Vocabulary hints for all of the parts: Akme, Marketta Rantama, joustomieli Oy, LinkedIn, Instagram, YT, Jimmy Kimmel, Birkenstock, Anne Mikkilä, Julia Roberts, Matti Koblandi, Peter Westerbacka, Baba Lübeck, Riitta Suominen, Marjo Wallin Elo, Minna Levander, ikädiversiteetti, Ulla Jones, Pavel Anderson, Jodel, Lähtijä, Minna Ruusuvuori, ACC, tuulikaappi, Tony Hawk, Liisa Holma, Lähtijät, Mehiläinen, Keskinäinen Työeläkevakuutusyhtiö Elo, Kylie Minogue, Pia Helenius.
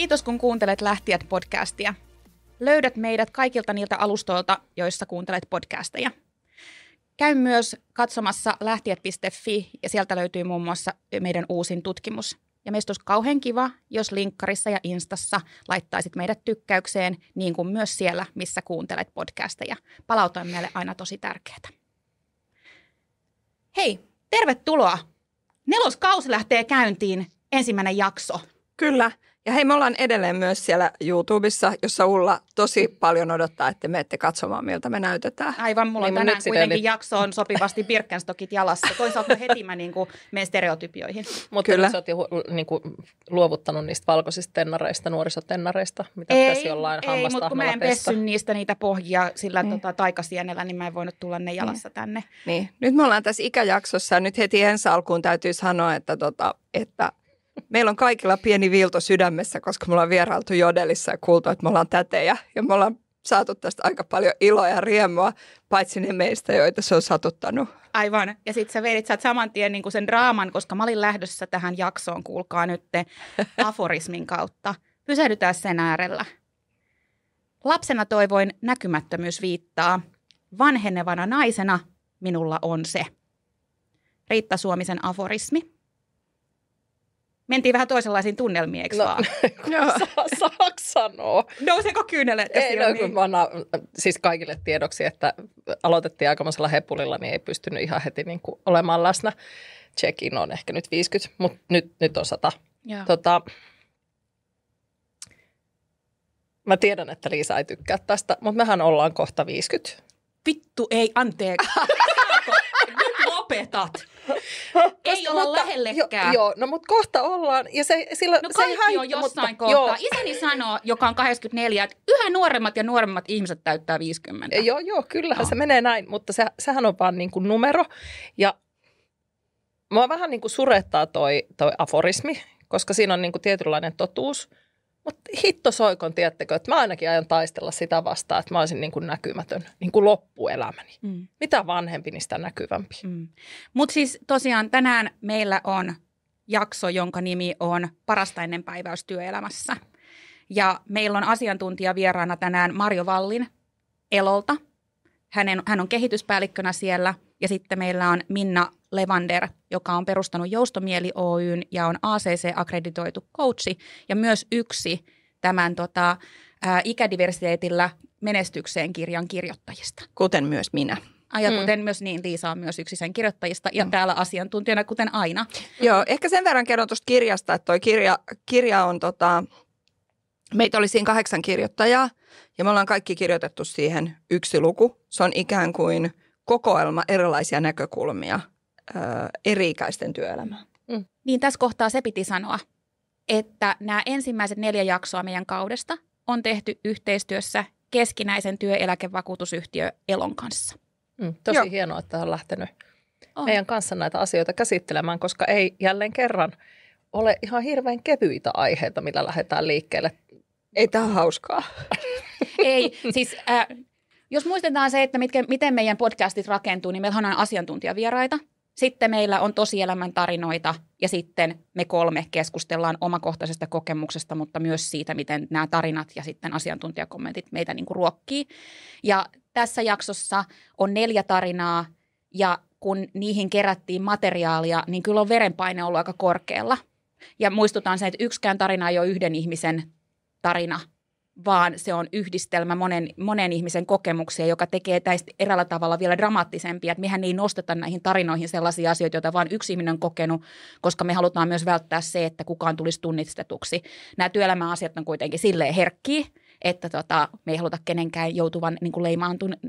Kiitos kun kuuntelet Lähtijät-podcastia. Löydät meidät kaikilta niiltä alustoilta, joissa kuuntelet podcasteja. Käy myös katsomassa lähtijät.fi ja sieltä löytyy muun muassa meidän uusin tutkimus. Ja meistä olisi kauhean kiva, jos linkkarissa ja instassa laittaisit meidät tykkäykseen, niin kuin myös siellä, missä kuuntelet podcasteja. Palaute on meille aina tosi tärkeää. Hei, tervetuloa! 4. kausi lähtee käyntiin, 1. jakso. Kyllä. Ja hei, me ollaan edelleen myös siellä YouTubessa, jossa Ulla tosi paljon odottaa, että me ette katsomaan, miltä me näytetään. Aivan, mulla niin on tänään kuitenkin jakso on sopivasti Birkenstockit jalassa. Toisaalta heti mä niin kuin menen stereotypioihin. Mutta kyllä. Sä oot niin kuin luovuttanut niistä valkoisista tennareista, nuorisotennareista, mitä pitäisi jollain hammastahnalla pestä. Ei, mutta kun mä en pessy niitä pohjia sillä taikasienellä, niin mä en voinut tulla ne jalassa tänne. Niin. Nyt me ollaan tässä ikäjaksossa ja nyt heti ensi alkuun täytyy sanoa, että meillä on kaikilla pieni viilto sydämessä, koska me ollaan vierailtu Jodelissa ja kuultu, että me ollaan tätejä. Ja me ollaan saatu tästä aika paljon iloa ja riemua, paitsi ne meistä, joita se on satuttanut. Aivan. Ja sitten sä vedit saman tien niin kuin sen draaman, koska mä olin lähdössä tähän jaksoon, kuulkaa nyt, aforismin kautta. Pysähdytään sen äärellä. Lapsena toivoin näkymättömyys viittaa. Vanhenevana naisena minulla on se. Riitta Suomisen aforismi. Mentiin vähän toisenlaisiin tunnelmiin, eikö vaan? Saanko sanoa? Nousenko kyyneleet? Ei, kun mä annan siis kaikille tiedoksi, että aloitettiin aikamoisella hepulilla, niin ei pystynyt ihan heti niin kuin olemaan läsnä. Check-in on ehkä nyt 50, mutta nyt on 100. Mä tiedän, että Liisa ei tykkää tästä, mutta mehän ollaan kohta 50. Vittu, ei, anteeksi. Lopetat. Ei olla lähellekään. Joo, no mutta kohta ollaan. Ja se kaikki haittu, on jossain kohtaa. Isäni sanoo, joka on 24, että yhä nuoremmat ja nuoremmat ihmiset täyttää 50. Joo, kyllähän se menee näin, mutta sehän on vaan niin kuin numero. Ja mua vähän niin kuin surettaa toi aforismi, koska siinä on niin kuin tietynlainen totuus. Mutta hitto soikon, tiedättekö, että mä ainakin aion taistella sitä vastaan, että mä olisin niin kuin näkymätön niin kuin loppuelämäni. Mm. Mitä vanhempi, niin sitä näkyvämpi. Mm. Mutta siis tosiaan tänään meillä on jakso, jonka nimi on Parasta ennen päiväys työelämässä. Ja meillä on asiantuntijavieraana tänään Marjo Wallin Elolta. Hän on kehityspäällikkönä siellä. Ja sitten meillä on Minna Levander, joka on perustanut Joustomieli Oyn ja on ACC-akkreditoitu coachi ja myös yksi tämän ikädiversiteetillä menestykseen kirjan kirjoittajista. Kuten myös minä. Ja kuten myös niin, Liisa on myös yksi sen kirjoittajista ja täällä asiantuntijana kuten aina. Joo, ehkä sen verran kerron tuosta kirjasta, että toi kirja on meitä oli siinä 8 kirjoittajaa ja me ollaan kaikki kirjoitettu siihen yksi luku. Se on ikään kuin kokoelma erilaisia näkökulmia eri-ikäisten työelämään. Mm. Niin tässä kohtaa se piti sanoa, että nämä ensimmäiset 4 jaksoa meidän kaudesta on tehty yhteistyössä Keskinäisen Työeläkevakuutusyhtiö Elon kanssa. Tosi hienoa, että on lähtenyt meidän kanssa näitä asioita käsittelemään, koska ei jälleen kerran ole ihan hirveän kevyitä aiheita, millä lähdetään liikkeelle. Ei tämä ole hauskaa. Ei, siis... Jos muistetaan se, että miten meidän podcastit rakentuu, niin meillä on asiantuntijavieraita. Sitten meillä on tosielämän tarinoita ja sitten me 3 keskustellaan omakohtaisesta kokemuksesta, mutta myös siitä, miten nämä tarinat ja sitten asiantuntijakommentit meitä niin kuin ruokkii. Ja tässä jaksossa on 4 tarinaa ja kun niihin kerättiin materiaalia, niin kyllä on verenpaine ollut aika korkealla. Ja muistutaan se, että yksikään tarina ei ole yhden ihmisen tarina, vaan se on yhdistelmä monen ihmisen kokemuksia, joka tekee tästä eräällä tavalla vielä dramaattisempia. Että mehän ei nosteta näihin tarinoihin sellaisia asioita, joita vain yksi ihminen on kokenut, koska me halutaan myös välttää se, että kukaan tulisi tunnistetuksi. Nämä työelämäasiat on kuitenkin silleen herkkiä, että me ei haluta kenenkään joutuvan niin kuin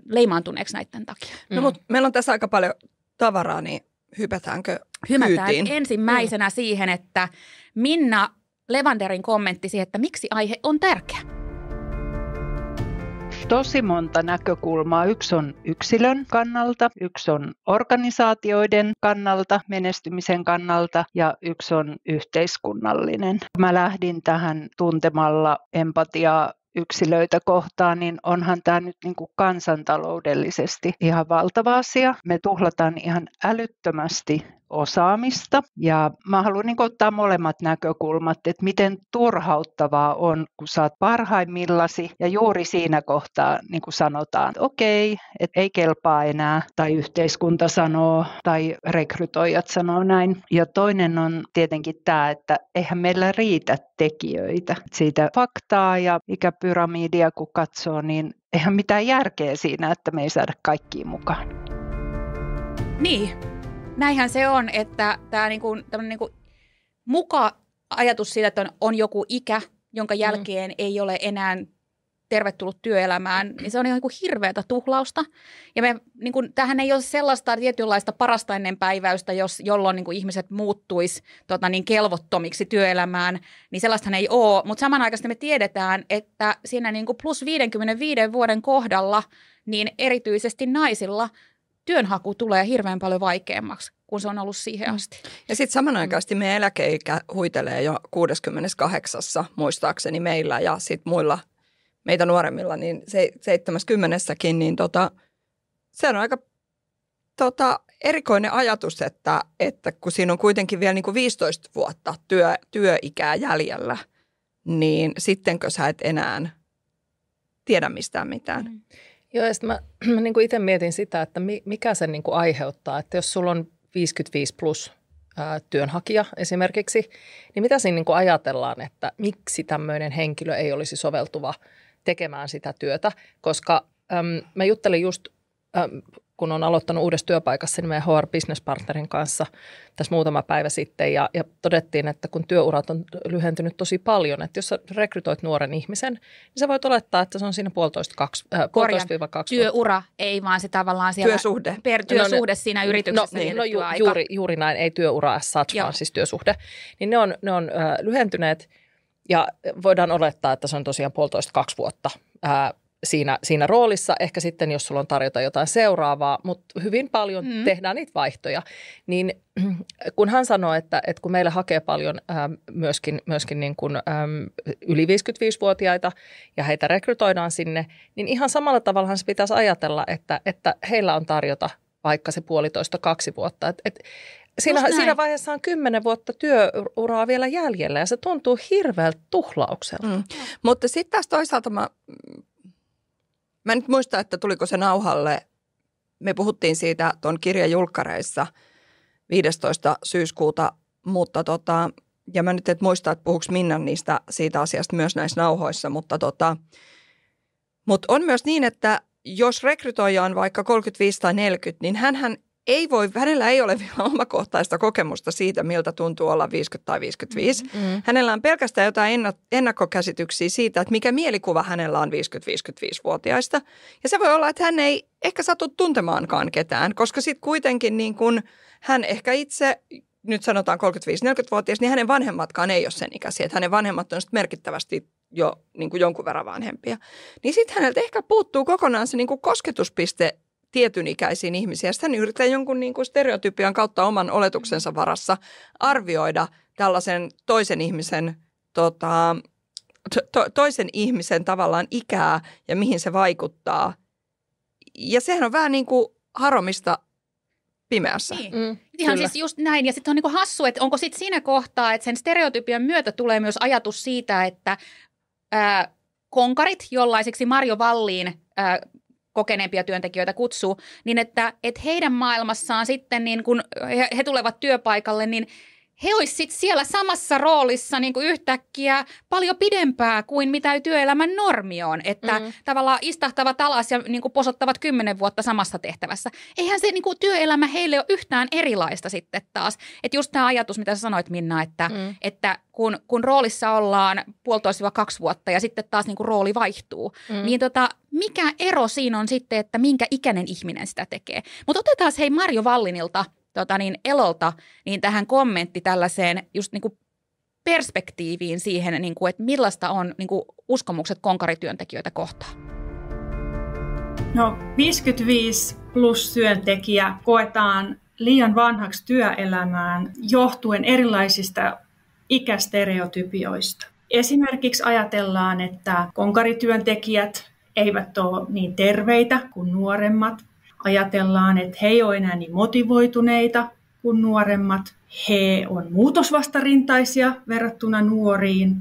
leimaantuneeksi näiden takia. No mutta meillä on tässä aika paljon tavaraa, niin hypätäänkö kyytiin? Ensimmäisenä siihen, että Minna Levanderin kommentti siihen, että miksi aihe on tärkeä. Tosi monta näkökulmaa. Yksi on yksilön kannalta, yksi on organisaatioiden kannalta, menestymisen kannalta ja yksi on yhteiskunnallinen. Mä lähdin tähän tuntemalla empatiaa yksilöitä kohtaan, niin onhan tämä nyt niin kuin kansantaloudellisesti ihan valtava asia. Me tuhlataan ihan älyttömästi osaamista. Ja mä haluan ottaa molemmat näkökulmat, että miten turhauttavaa on, kun saat parhaimmillasi ja juuri siinä kohtaa sanotaan, että okei, että ei kelpaa enää, tai yhteiskunta sanoo, tai rekrytoijat sanoo näin. Ja toinen on tietenkin tämä, että eihän meillä riitä tekijöitä. Siitä faktaa ja ikäpyramidia kun katsoo, niin eihän mitään järkeä siinä, että me ei saada kaikkiin mukaan. Niin, näinhän se on, että tämä muka-ajatus siitä, että on joku ikä, jonka jälkeen ei ole enää tervetullut työelämään, niin se on ihan hirveätä tuhlausta. Ja me, tämähän ei ole sellaista tietynlaista parasta ennen päiväystä, jolloin ihmiset muuttuisi kelvottomiksi työelämään, niin sellaistahan ei ole. Mutta samanaikaisesti me tiedetään, että siinä plus 55 vuoden kohdalla, niin erityisesti naisilla työnhaku tulee hirveän paljon vaikeammaksi, kun se on ollut siihen asti. Ja sitten samanaikaisesti meidän eläkeikä huitelee jo 68 muistaakseni meillä ja sitten muilla meitä nuoremmilla, niin 70-kin, niin se on aika erikoinen ajatus, että kun siinä on kuitenkin vielä 15 vuotta työikää jäljellä, niin sittenkö sä et enää tiedä mistään mitään. Joo, ja sitten mä itse mietin sitä, että mikä sen aiheuttaa, että jos sulla on 55 plus työnhakija esimerkiksi, niin mitä siinä ajatellaan, että miksi tämmöinen henkilö ei olisi soveltuva tekemään sitä työtä, koska mä juttelin just, kun on aloittanut uudessa työpaikassa, niin meidän HR Business Partnerin kanssa tässä muutama päivä sitten, ja todettiin, että kun työurat on lyhentynyt tosi paljon, että jos sä rekrytoit nuoren ihmisen, niin sä voit olettaa, että se on siinä 1,5–2 vuotta. Työura, ei vaan se tavallaan siellä työsuhde. Työsuhde siinä yrityksessä. Juuri näin, ei työura such, vaan siis työsuhde. Niin ne on lyhentyneet, ja voidaan olettaa, että se on tosiaan 1,5–2 vuotta siinä roolissa, ehkä sitten jos sulla on tarjota jotain seuraavaa, mutta hyvin paljon tehdään niitä vaihtoja, niin kun hän sanoi, että kun meillä hakee paljon myöskin yli 55-vuotiaita ja heitä rekrytoidaan sinne, niin ihan samalla tavallahan se pitäisi ajatella, että heillä on tarjota vaikka se 1,5–2 vuotta. Siinä vaiheessa on 10 vuotta työuraa vielä jäljellä ja se tuntuu hirveältä tuhlaukselta. Mutta sitten taas toisaalta mä en nyt muista, että tuliko se nauhalle. Me puhuttiin siitä tuon kirjan julkkareissa 15. syyskuuta, mutta ja mä nyt et muista, että puhuks Minnan siitä asiasta myös näissä nauhoissa, mutta on myös niin, että jos rekrytoija on vaikka 35 tai 40, niin hänellä ei ole vielä omakohtaista kokemusta siitä, miltä tuntuu olla 50 tai 55. Hänellä on pelkästään jotain ennakkokäsityksiä siitä, että mikä mielikuva hänellä on 50-55-vuotiaista. Ja se voi olla, että hän ei ehkä satu tuntemaankaan ketään, koska sitten kuitenkin hän ehkä itse, nyt sanotaan 35–40-vuotias, niin hänen vanhemmatkaan ei ole sen ikäisiä. Että hänen vanhemmat on sitten merkittävästi jo jonkun verran vanhempia. Niin sitten häneltä ehkä puuttuu kokonaan se kosketuspiste tietyn ikäisiin ihmisiä. Sitten hän yrittää jonkun stereotypian kautta oman oletuksensa varassa arvioida tällaisen toisen ihmisen tavallaan ikää ja mihin se vaikuttaa. Ja sehän on vähän haromista pimeässä. Niin. Ihan kyllä. Siis just näin. Ja sitten on hassu, että onko sitten siinä kohtaa, että sen stereotypian myötä tulee myös ajatus siitä, että konkarit, jollaisiksi Marjo Wallin kokeneempia työntekijöitä kutsuu, niin että heidän maailmassaan sitten kun he tulevat työpaikalle, niin he olisivat siellä samassa roolissa yhtäkkiä paljon pidempää kuin mitä työelämän normi on, että tavallaan istahtavat alas ja posottavat 10 vuotta samassa tehtävässä. Eihän se työelämä heille ole yhtään erilaista sitten taas. Että just tämä ajatus, mitä sä sanoit, Minna, että kun roolissa ollaan 1,5–2 vuotta ja sitten taas rooli vaihtuu, niin mikä ero siinä on sitten, että minkä ikäinen ihminen sitä tekee. Mutta otetaan hei Marjo Wallinilta Elolta, niin tähän kommentti tällaiseen just perspektiiviin siihen, että millaista on uskomukset konkarityöntekijöitä kohtaan. No 55 plus työntekijä koetaan liian vanhaksi työelämään johtuen erilaisista ikästereotypioista. Esimerkiksi ajatellaan, että konkarityöntekijät eivät ole niin terveitä kuin nuoremmat. Ajatellaan, että he ei ole enää niin motivoituneita kuin nuoremmat. He on muutosvastarintaisia verrattuna nuoriin.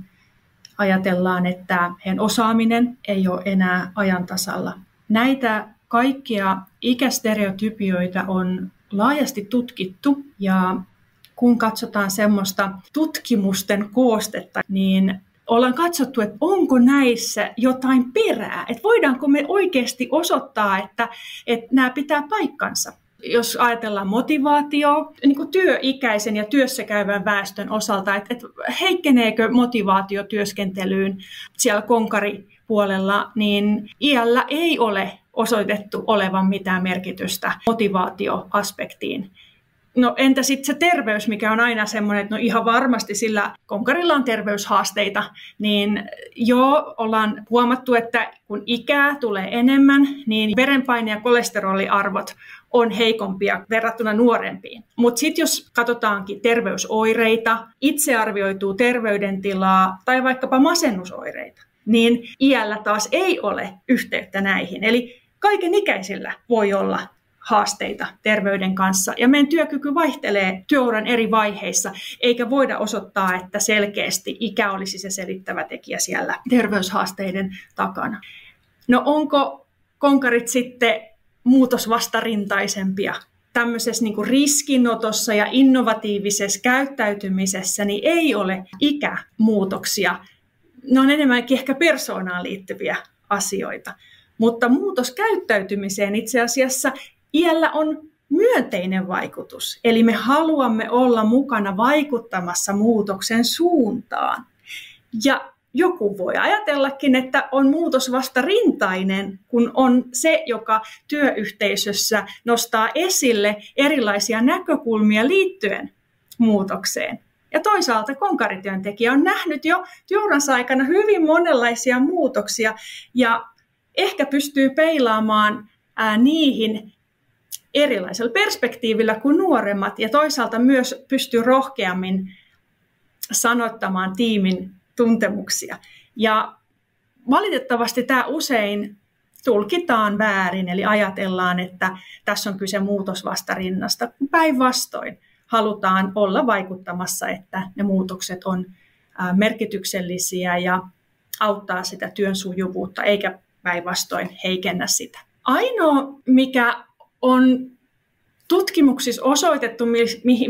Ajatellaan, että heidän osaaminen ei ole enää ajan tasalla. Näitä kaikkia ikästereotypioita on laajasti tutkittu ja kun katsotaan semmoista tutkimusten koostetta, niin ollaan katsottu, että onko näissä jotain perää, että voidaanko me oikeasti osoittaa, että nämä pitää paikkansa. Jos ajatellaan motivaatio, niin kuin työikäisen ja työssäkäyvän väestön osalta, että heikkeneekö motivaatio työskentelyyn siellä konkaripuolella, niin iällä ei ole osoitettu olevan mitään merkitystä motivaatioaspektiin. No entä sitten se terveys, mikä on aina semmoinen, että no ihan varmasti sillä konkarilla on terveyshaasteita, niin joo, ollaan huomattu, että kun ikää tulee enemmän, niin verenpaine- ja kolesteroliarvot on heikompia verrattuna nuorempiin. Mutta sitten jos katsotaankin terveysoireita, itsearvioituu terveydentilaa tai vaikkapa masennusoireita, niin iällä taas ei ole yhteyttä näihin. Eli kaikenikäisillä voi olla haasteita terveyden kanssa. Ja meidän työkyky vaihtelee työuran eri vaiheissa, eikä voida osoittaa, että selkeästi ikä olisi se selittävä tekijä siellä terveyshaasteiden takana. No onko konkarit sitten muutosvastarintaisempia? Tämmöisessä niin kuin riskinotossa ja innovatiivisessa käyttäytymisessä niin ei ole ikämuutoksia. Ne on enemmänkin ehkä persoonaan liittyviä asioita. Mutta muutoskäyttäytymiseen itse asiassa iällä on myönteinen vaikutus. Eli me haluamme olla mukana vaikuttamassa muutoksen suuntaan. Ja joku voi ajatellakin, että on muutos vasta rintainen, kun on se, joka työyhteisössä nostaa esille erilaisia näkökulmia liittyen muutokseen. Ja toisaalta konkarityöntekijä on nähnyt jo työuransa aikana hyvin monenlaisia muutoksia ja ehkä pystyy peilaamaan niihin erilaisella perspektiivillä kuin nuoremmat ja toisaalta myös pystyy rohkeammin sanottamaan tiimin tuntemuksia. Ja valitettavasti tämä usein tulkitaan väärin, eli ajatellaan, että tässä on kyse muutosvastarinnasta, kun päinvastoin halutaan olla vaikuttamassa, että ne muutokset on merkityksellisiä ja auttaa sitä työn sujuvuutta, eikä päinvastoin heikennä sitä. Ainoa, mikä on tutkimuksissa osoitettu,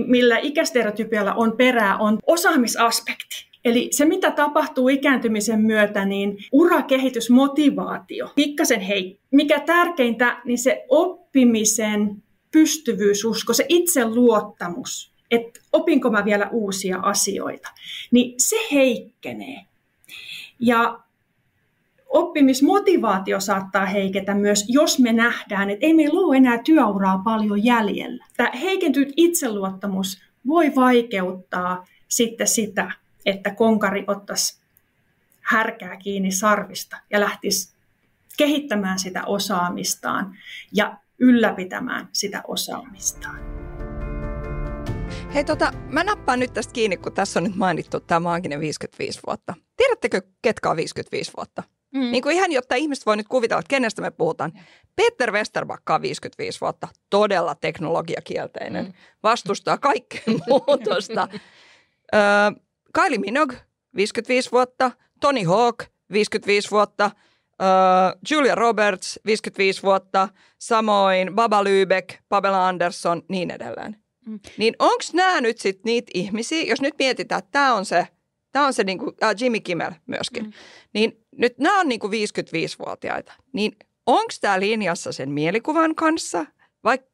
millä ikästereotypialla on perää, on osaamisaspekti. Eli se, mitä tapahtuu ikääntymisen myötä, niin urakehitysmotivaatio, pikkasen heikko. Mikä tärkeintä, niin se oppimisen pystyvyysusko, se itseluottamus, että opinko mä vielä uusia asioita, niin se heikkenee. Ja oppimismotivaatio saattaa heiketä myös, jos me nähdään, että ei meillä ole enää työuraa paljon jäljellä. Tämä heikentynyt itseluottamus voi vaikeuttaa sitten sitä, että konkari ottaisi härkää kiinni sarvista ja lähtisi kehittämään sitä osaamistaan ja ylläpitämään sitä osaamistaan. Hei, mä nappaan nyt tästä kiinni, kun tässä on nyt mainittu tämä maaginen 55 vuotta. Tiedättekö, ketkä on 55 vuotta? Niin kuin ihan, jotta ihmiset voi nyt kuvitella, että kenestä me puhutaan. Peter Westerbacka on 55 vuotta, todella teknologiakielteinen, vastustaa kaikkea muutosta. Kylie Minogue, 55 vuotta, Tony Hawk, 55 vuotta, Julia Roberts, 55 vuotta, samoin Baba Lübeck, Pavel Anderson, niin edelleen. Niin onko nämä nyt sitten niitä ihmisiä, jos nyt mietitään, että tämä on se niin kuin, Jimmy Kimmel myöskin, niin nyt nämä on niin kuin 55-vuotiaita, niin onko tämä linjassa sen mielikuvan kanssa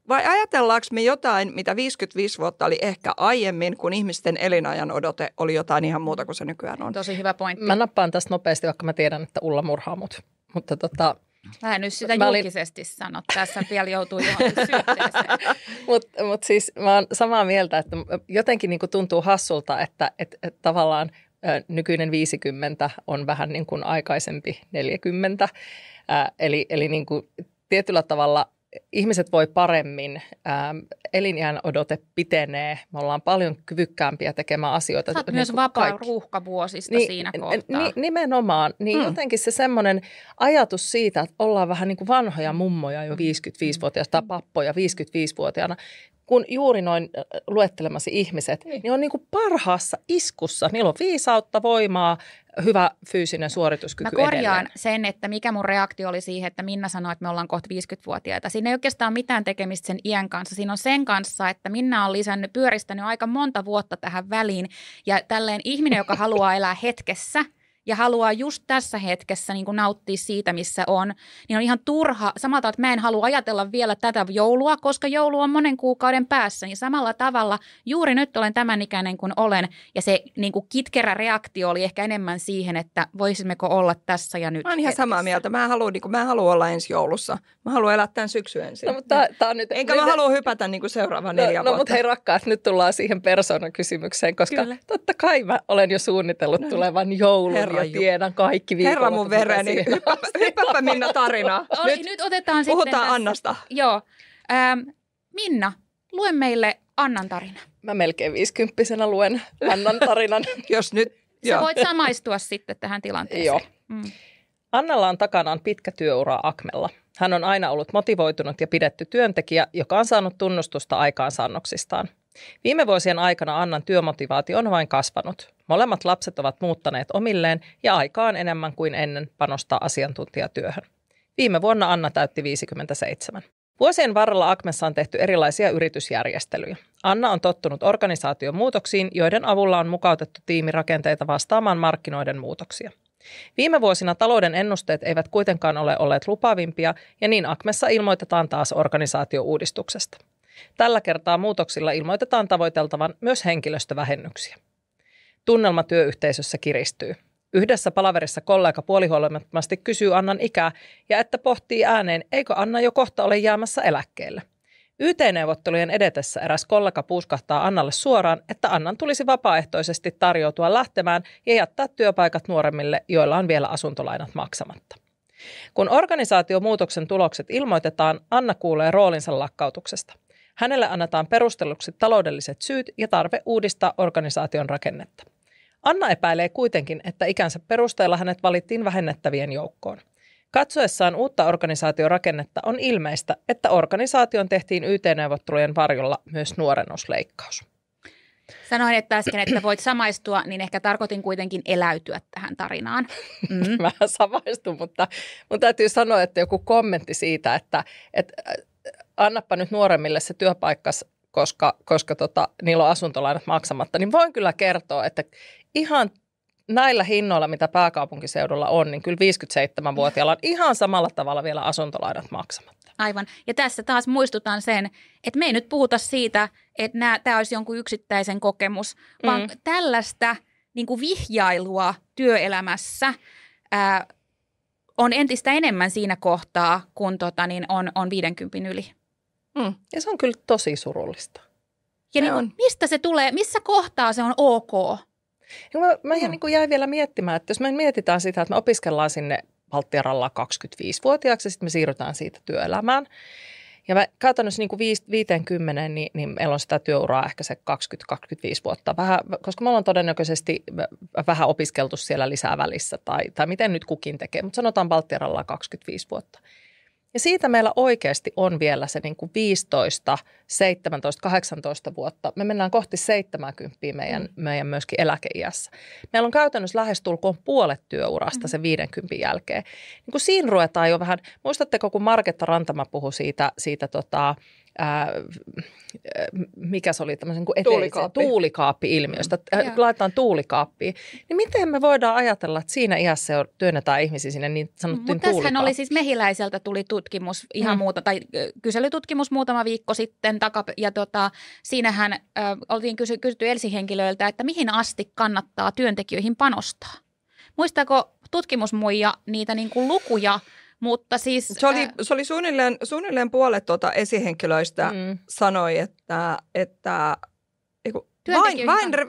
vai ajatellaanko me jotain, mitä 55 vuotta oli ehkä aiemmin, kun ihmisten elinajan odote oli jotain ihan muuta kuin se nykyään on? Tosi hyvä pointti. Mä nappaan tästä nopeasti, vaikka mä tiedän, että Ulla murhaa mut, mutta Vähän nyt sitä julkisesti sanot. Tässä vielä joutuu johonkin syytteeseen. Mut siis mä oon samaa mieltä, että jotenkin niinku tuntuu hassulta, että tavallaan nykyinen 50 on vähän niin kuin aikaisempi 40. Eli niin kuin tietyllä tavalla ihmiset voi paremmin, eliniän odote pitenee, me ollaan paljon kyvykkäämpiä tekemään asioita. Sä oot myös vapaa ruuhkavuosista siinä kohtaa. Nimenomaan, niin jotenkin se semmoinen ajatus siitä, että ollaan vähän niin kuin vanhoja mummoja jo 55-vuotiaana tai pappoja 55-vuotiaana, kun juuri noin luettelemasi ihmiset, niin on niin kuin parhaassa iskussa. Niillä on viisautta, voimaa, hyvä fyysinen suorituskyky edelleen. Mä korjaan sen, että mikä mun reaktio oli siihen, että Minna sanoi, että me ollaan kohta 50-vuotiaita. Siinä ei oikeastaan mitään tekemistä sen iän kanssa. Siinä on sen kanssa, että Minna on lisännyt, pyöristänyt aika monta vuotta tähän väliin. Ja tälleen ihminen, joka haluaa elää hetkessä ja haluaa just tässä hetkessä niin kuin nauttia siitä, missä on, niin on ihan turha. Samalla tavalla, että mä en halua ajatella vielä tätä joulua, koska joulu on monen kuukauden päässä. Niin samalla tavalla juuri nyt olen tämän ikäinen kuin olen. Ja se niin kuin kitkerä reaktio oli ehkä enemmän siihen, että voisimmeko olla tässä ja nyt. Mä oon ihan samaa mieltä. Mä haluan olla ensi joulussa. Mä haluan elää tämän syksyn ensin. No, mutta tää on nyt, mä halua hypätä niin kuin seuraavaan 4 vuotta. No mutta hei rakkaat, nyt tullaan siihen persoonakysymykseen, koska kyllä, totta kai mä olen jo suunnitellut tulevan joulun. Herra. Ja tiedän kaikki viikolla. Herra mun vereni. Hyppäpä Minna tarinaa. Nyt otetaan sitten. Puhutaan Annasta. Joo. Minna, lue meille Annan tarina. Mä melkein 50-vuotiaana luen Annan tarinan. Jos nyt. Sä voit samaistua sitten tähän tilanteeseen. Joo. Annalla on takanaan pitkä työura Akmella. Hän on aina ollut motivoitunut ja pidetty työntekijä, joka on saanut tunnustusta aikaansaannoksistaan. Viime vuosien aikana Annan työmotivaatio on vain kasvanut. Molemmat lapset ovat muuttaneet omilleen ja aikaa on enemmän kuin ennen panostaa asiantuntijatyöhön. Viime vuonna Anna täytti 57. Vuosien varrella Akmessa on tehty erilaisia yritysjärjestelyjä. Anna on tottunut organisaation muutoksiin, joiden avulla on mukautettu tiimirakenteita vastaamaan markkinoiden muutoksia. Viime vuosina talouden ennusteet eivät kuitenkaan ole olleet lupaavimpia ja niin Akmessa ilmoitetaan taas organisaatiouudistuksesta. Tällä kertaa muutoksilla ilmoitetaan tavoiteltavan myös henkilöstövähennyksiä. Tunnelma työyhteisössä kiristyy. Yhdessä palaverissa kollega puolihuolimattomasti kysyy Annan ikää ja että pohtii ääneen, eikö Anna jo kohta ole jäämässä eläkkeelle. YT-neuvottelujen edetessä eräs kollega puuskahtaa Annalle suoraan, että Annan tulisi vapaaehtoisesti tarjoutua lähtemään ja jättää työpaikat nuoremmille, joilla on vielä asuntolainat maksamatta. Kun organisaatiomuutoksen tulokset ilmoitetaan, Anna kuulee roolinsa lakkautuksesta. Hänelle annetaan perustelluksi taloudelliset syyt ja tarve uudistaa organisaation rakennetta. Anna epäilee kuitenkin, että ikänsä perusteella hänet valittiin vähennettävien joukkoon. Katsoessaan uutta organisaatiorakennetta on ilmeistä, että organisaation tehtiin YT-neuvottelujen varjolla myös nuorennusleikkaus. Sanoin, että äsken, että voit samaistua, niin ehkä tarkoitin kuitenkin eläytyä tähän tarinaan. Mä samaistun, mutta mun täytyy sanoa, että joku kommentti siitä, että annappa nyt nuoremmille se työpaikkas, koska niillä on asuntolainat maksamatta, niin voin kyllä kertoa, että ihan näillä hinnoilla, mitä pääkaupunkiseudulla on, niin kyllä 57-vuotiailla on ihan samalla tavalla vielä asuntolainat maksamatta. Aivan. Ja tässä taas muistutan sen, että me ei nyt puhuta siitä, että tämä olisi jonkun yksittäisen kokemus, vaan tällaista niin kuin vihjailua työelämässä on entistä enemmän siinä kohtaa, kun on 50 yli. Ja se on kyllä tosi surullista. Ja mistä se tulee, missä kohtaa se on ok? Ja mä jäin vielä miettimään, että jos me mietitään sitä, että me opiskellaan sinne Valttiaralla 25-vuotiaaksi, sitten me siirrytään siitä työelämään. Ja mä käytännössä niin kuin 50, niin meillä on sitä työuraa ehkä se 20-25 vuotta. Vähän, koska me ollaan todennäköisesti vähän opiskeltu siellä lisää välissä tai miten nyt kukin tekee, mutta sanotaan Valttiaralla 25 vuotta. Ja siitä meillä oikeasti on vielä se niin kuin 15, 17, 18 vuotta. Me mennään kohti 70 meidän myöskin eläkeiässä. Meillä on käytännössä lähestulkoon puolet työurasta sen 50 jälkeen. Niin kuin siinä ruvetaan jo vähän, muistatteko kun Marketta Rantama puhui siitä mikä se oli tämmöisen kuin tuulikaappi-ilmiöstä, laitetaan tuulikaappiin, niin miten me voidaan ajatella, että siinä iässä jo työnnetään ihmisiä sinne niin sanottuun tuulikaappiin? Tässähän oli siis Mehiläiseltä tuli tutkimus ihan kyselytutkimus muutama viikko sitten ja siinähän oltiin kysytty ensihenkilöiltä, että mihin asti kannattaa työntekijöihin panostaa. Muistaako tutkimusmuija niitä niin kuin lukuja? Mutta siis, se oli suunnilleen puolet esihenkilöistä sanoi, että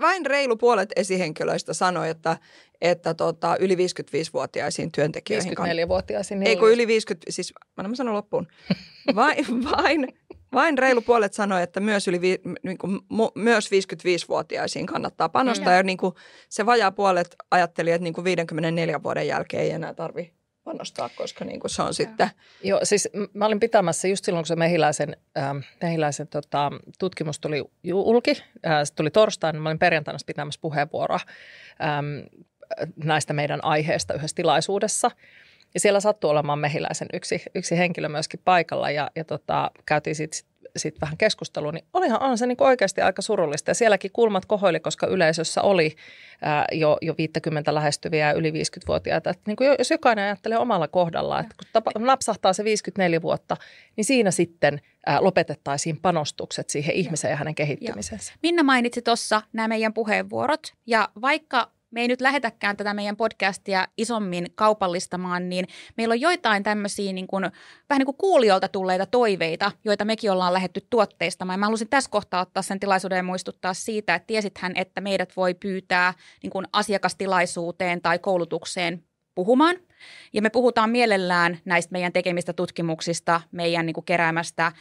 vain reilu puolet esihenkilöistä sanoi, että yli 55-vuotiaisiin työntekijöihin. 54-vuotiaisiin. Ei kun yli 50, siis mä sanon loppuun. Vain reilu puolet sanoi, että myös myös 55-vuotiaisiin kannattaa panostaa. Ja niin kuin se vajaa puolet ajatteli, että niin kuin 54 vuoden jälkeen ei enää tarvitse. panostaa, koska niin kuin se on sitten. Joo, siis mä olin pitämässä just silloin, kun se Mehiläisen tutkimus tuli julki, se tuli torstaina, mä olin perjantaina pitämässä puheenvuoroa näistä meidän aiheista yhdessä tilaisuudessa. Ja siellä sattui olemaan Mehiläisen yksi henkilö myöskin paikalla ja käytiin sitten vähän keskustelua, niin on se niin oikeasti aika surullista. Ja sielläkin kulmat kohoili, koska yleisössä oli jo 50 lähestyviä ja yli 50-vuotiaita. Että niin jos jokainen ajattelee omalla kohdallaan, että kun napsahtaa se 54 vuotta, niin siinä sitten lopetettaisiin panostukset siihen ihmiseen ja hänen kehittymisensä. Joo. Minna mainitsi tuossa nämä meidän puheenvuorot ja vaikka me ei nyt lähetäkään tätä meidän podcastia isommin kaupallistamaan, niin meillä on joitain tämmöisiä niin kuin, vähän niin kuin kuulijoilta tulleita toiveita, joita mekin ollaan lähdetty tuotteistamaan. Mä halusin tässä kohtaa ottaa sen tilaisuuden ja muistuttaa siitä, että tiesithän, että meidät voi pyytää niin kuin asiakastilaisuuteen tai koulutukseen puhumaan. Ja me puhutaan mielellään näistä meidän tekemistä tutkimuksista, meidän niin kuin keräämästä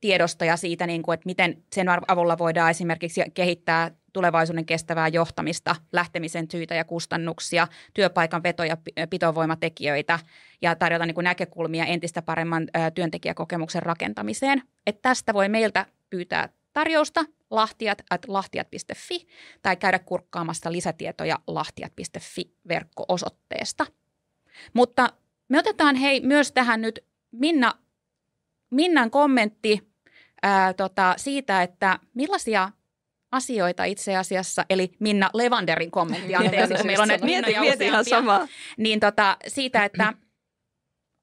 tiedosta ja siitä, niin kuin, että miten sen avulla voidaan esimerkiksi kehittää tulevaisuuden kestävää johtamista, lähtemisen syitä ja kustannuksia, työpaikan veto- ja pitovoimatekijöitä ja tarjota niin kuin näkökulmia entistä paremman työntekijäkokemuksen rakentamiseen. Että tästä voi meiltä pyytää tarjousta lahtijat.fi tai käydä kurkkaamassa lisätietoja lahtijat.fi-verkko-osoitteesta. Mutta me otetaan hei myös tähän nyt Minnan kommentti siitä, että millaisia asioita itse asiassa, eli Minna Levanderin kommenttia, meillä on nyt mietin ihan samaa. Niin siitä, että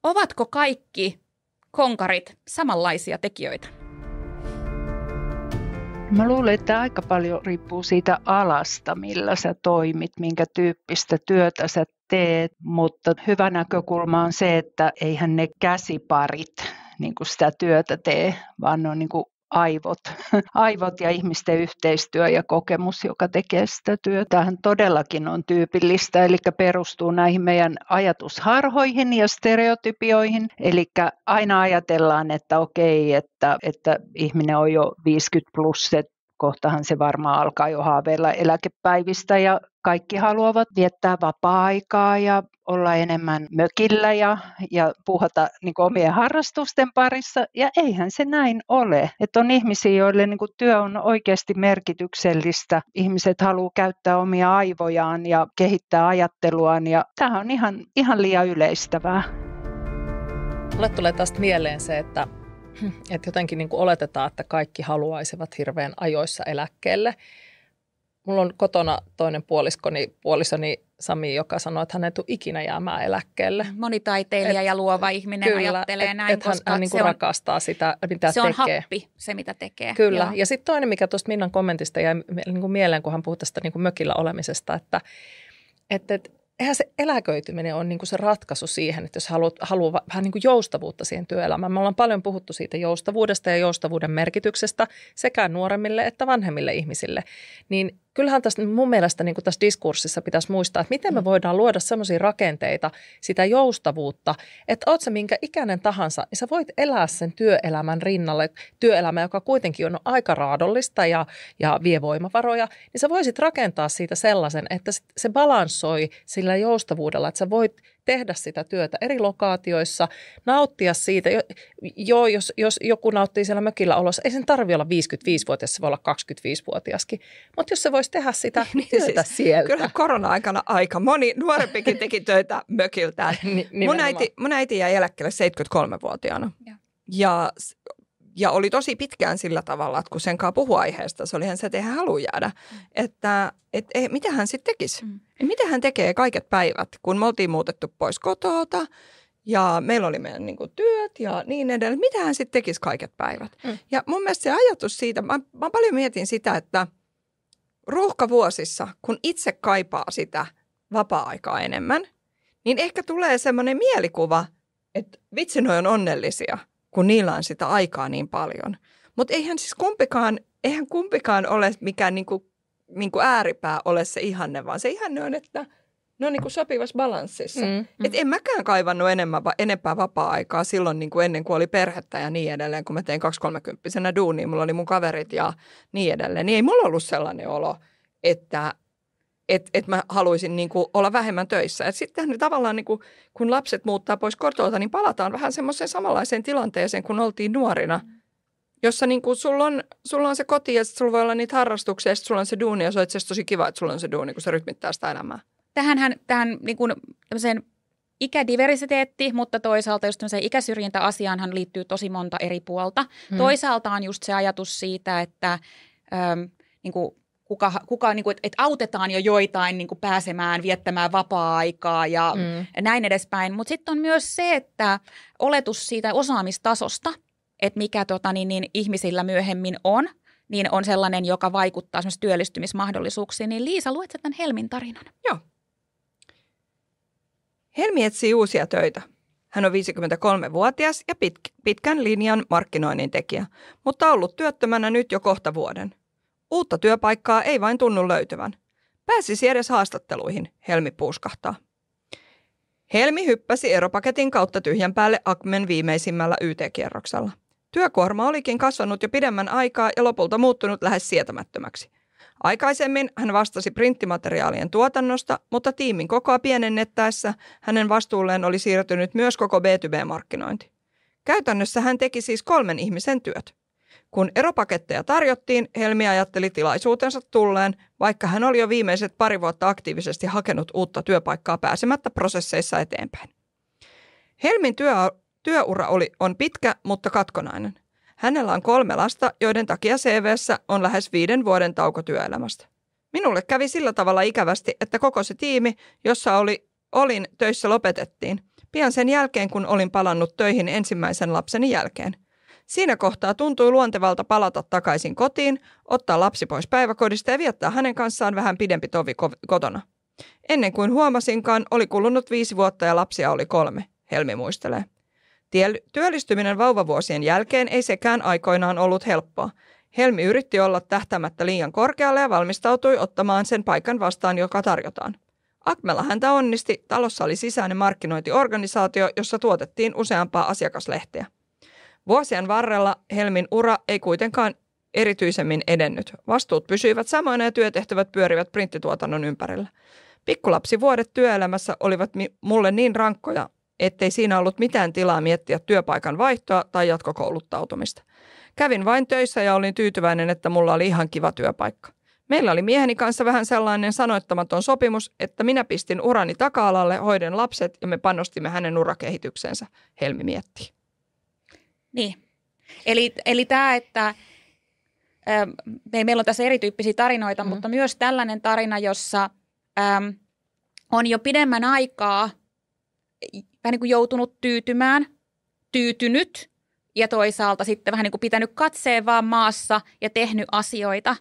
ovatko kaikki konkarit samanlaisia tekijöitä? Mä luulen, että aika paljon riippuu siitä alasta, millä sä toimit, minkä tyyppistä työtä sä teet, mutta hyvä näkökulma on se, että eihän ne käsiparit niin kuin sitä työtä tee, vaan ne on niin kuin aivot ja ihmisten yhteistyö ja kokemus, joka tekee sitä työtä. Tämähän todellakin on tyypillistä, eli perustuu näihin meidän ajatusharhoihin ja stereotypioihin. Eli aina ajatellaan, että okei, että ihminen on jo 50 plus, että kohtahan se varmaan alkaa jo haaveilla eläkepäivistä ja kaikki haluavat viettää vapaa-aikaa ja olla enemmän mökillä ja puhata niin kuin omien harrastusten parissa. Ja eihän se näin ole. Että on ihmisiä, joille niin kuin työ on oikeasti merkityksellistä. Ihmiset haluaa käyttää omia aivojaan ja kehittää ajatteluaan. Ja tämä on ihan liian yleistävää. Mulle tulee tästä mieleen se, että jotenkin niin kuin oletetaan, että kaikki haluaisivat hirveän ajoissa eläkkeelle. Mulla on kotona toinen puolisoni Sami, joka sanoo, että hän ei tule ikinä jäämään eläkkeelle. Monitaiteilija ja luova ihminen kyllä, ajattelee näin, koska hän niin kuin rakastaa sitä, mitä se tekee. Se on happi, se mitä tekee. Kyllä. Joo. Ja sitten toinen, mikä tuosta Minnan kommentista jäi niin kuin mieleen, kun hän puhui tästä niin kuin mökillä olemisesta, että eihän se eläköityminen ole niin kuin se ratkaisu siihen, että jos haluaa vähän niin kuin joustavuutta siihen työelämään. Me ollaan paljon puhuttu siitä joustavuudesta ja joustavuuden merkityksestä sekä nuoremmille että vanhemmille ihmisille. Niin kyllähän tässä mun mielestä niin kuin tässä diskurssissa pitäisi muistaa, että miten me voidaan luoda sellaisia rakenteita, sitä joustavuutta, että oot sä minkä ikäinen tahansa, niin sä voit elää sen työelämän rinnalle, työelämä, joka kuitenkin on aika raadollista ja vie voimavaroja, niin sä voisit rakentaa siitä sellaisen, että se balansoi sillä joustavuudella, että sä voit tehdä sitä työtä eri lokaatioissa, nauttia siitä. Joo, jos joku nauttii siellä mökillä olossa, ei sen tarvitse olla 55-vuotias, se voi olla 25-vuotiaskin. Mutta jos se voisi tehdä sitä työtä siis, sieltä. Kyllä korona-aikana aika moni nuorempikin teki töitä mökiltään. Mun äiti jäi eläkkeelle 73-vuotiaana. Ja oli tosi pitkään sillä tavalla, että kun sen kanssa puhui aiheesta, se olihan se, että ei hän halua jäädä. Että mitä hän sitten tekisi? Mitä hän tekee kaiket päivät, kun me oltiin muutettu pois kotoota ja meillä oli meidän niin kuin työt ja niin edelleen. Mitä hän sitten tekisi kaiket päivät? Ja mun mielestä se ajatus siitä, mä paljon mietin sitä, että ruuhkavuosissa, kun itse kaipaa sitä vapaa-aikaa enemmän, niin ehkä tulee semmoinen mielikuva, että vitsi, noi on onnellisia, kun niillä on sitä aikaa niin paljon. Mutta eihän kumpikaan ole mikään niinku ääripää ole se ihanne, vaan se ihanne on, että ne on niinku sopivassa balanssissa. Et en mäkään kaivannut enempää vapaa-aikaa silloin niinku ennen kuin oli perhettä ja niin edelleen, kun mä tein 230-vuotiaana duunia, mulla oli mun kaverit ja niin edelleen. Niin ei mulla ollut sellainen olo, että että mä haluaisin niin kuin olla vähemmän töissä. Et sitten tavallaan niin kuin, kun lapset muuttaa pois kotolta, niin palataan vähän semmoiseen samanlaiseen tilanteeseen, kun oltiin nuorina, jossa niin kuin sulla on se koti ja sitten sulla voi olla niitä harrastuksia ja sitten sulla on se duuni ja se on itse asiassa tosi kiva, että sulla on se duuni, kun se rytmittää sitä elämää. Tähän niin kuin tämmöiseen ikädiversiteetti, mutta toisaalta just tämmöiseen ikäsyrjintäasiaanhan liittyy tosi monta eri puolta. Toisaalta on just se ajatus siitä, että niin kuin kuka niin kuin, että autetaan jo joitain niin kuin pääsemään viettämään vapaa-aikaa ja näin edespäin. Mutta sitten on myös se, että oletus siitä osaamistasosta, että mikä ihmisillä myöhemmin on, niin on sellainen, joka vaikuttaa esimerkiksi työllistymismahdollisuuksiin. Niin Liisa, luet sä tämän Helmin tarinan? Joo. Helmi etsii uusia töitä. Hän on 53-vuotias ja pitkän linjan markkinoinnin tekijä, mutta on ollut työttömänä nyt jo kohta vuoden. Uutta työpaikkaa ei vain tunnu löytyvän. Pääsisi edes haastatteluihin, Helmi puuskahtaa. Helmi hyppäsi eropaketin kautta tyhjän päälle Akmen viimeisimmällä YT-kierroksella. Työkuorma olikin kasvanut jo pidemmän aikaa ja lopulta muuttunut lähes sietämättömäksi. Aikaisemmin hän vastasi printtimateriaalien tuotannosta, mutta tiimin kokoa pienennettäessä hänen vastuulleen oli siirtynyt myös koko B2B-markkinointi. Käytännössä hän teki siis 3 ihmisen työt. Kun eropaketteja tarjottiin, Helmi ajatteli tilaisuutensa tulleen, vaikka hän oli jo viimeiset 2 vuotta aktiivisesti hakenut uutta työpaikkaa pääsemättä prosesseissa eteenpäin. Helmin työura on pitkä, mutta katkonainen. Hänellä on 3 lasta, joiden takia CV:ssä on lähes 5 vuoden tauko työelämästä. Minulle kävi sillä tavalla ikävästi, että koko se tiimi, jossa olin töissä, lopetettiin. Pian sen jälkeen, kun olin palannut töihin ensimmäisen lapseni jälkeen. Siinä kohtaa tuntui luontevalta palata takaisin kotiin, ottaa lapsi pois päiväkodista ja viettää hänen kanssaan vähän pidempi tovi kotona. Ennen kuin huomasinkaan, oli kulunut 5 vuotta ja lapsia oli 3, Helmi muistelee. Työllistyminen vauvavuosien jälkeen ei sekään aikoinaan ollut helppoa. Helmi yritti olla tähtämättä liian korkealle ja valmistautui ottamaan sen paikan vastaan, joka tarjotaan. Akmella häntä onnisti, talossa oli sisäinen markkinointiorganisaatio, jossa tuotettiin useampaa asiakaslehteä. Vuosien varrella Helmin ura ei kuitenkaan erityisemmin edennyt. Vastuut pysyivät samoina ja työtehtävät pyörivät printtituotannon ympärillä. Pikkulapsivuodet työelämässä olivat mulle niin rankkoja, ettei siinä ollut mitään tilaa miettiä työpaikan vaihtoa tai jatkokouluttautumista. Kävin vain töissä ja olin tyytyväinen, että mulla oli ihan kiva työpaikka. Meillä oli mieheni kanssa vähän sellainen sanoittamaton sopimus, että minä pistin urani taka-alalle, hoiden lapset ja me panostimme hänen urakehityksensä, Helmi miettii. Niin. Eli tämä, että meillä on tässä erityyppisiä tarinoita, mutta myös tällainen tarina, jossa on jo pidemmän aikaa vähän niin kuin joutunut tyytynyt ja toisaalta sitten vähän niin kuin pitänyt katseen vaan maassa ja tehnyt asioita.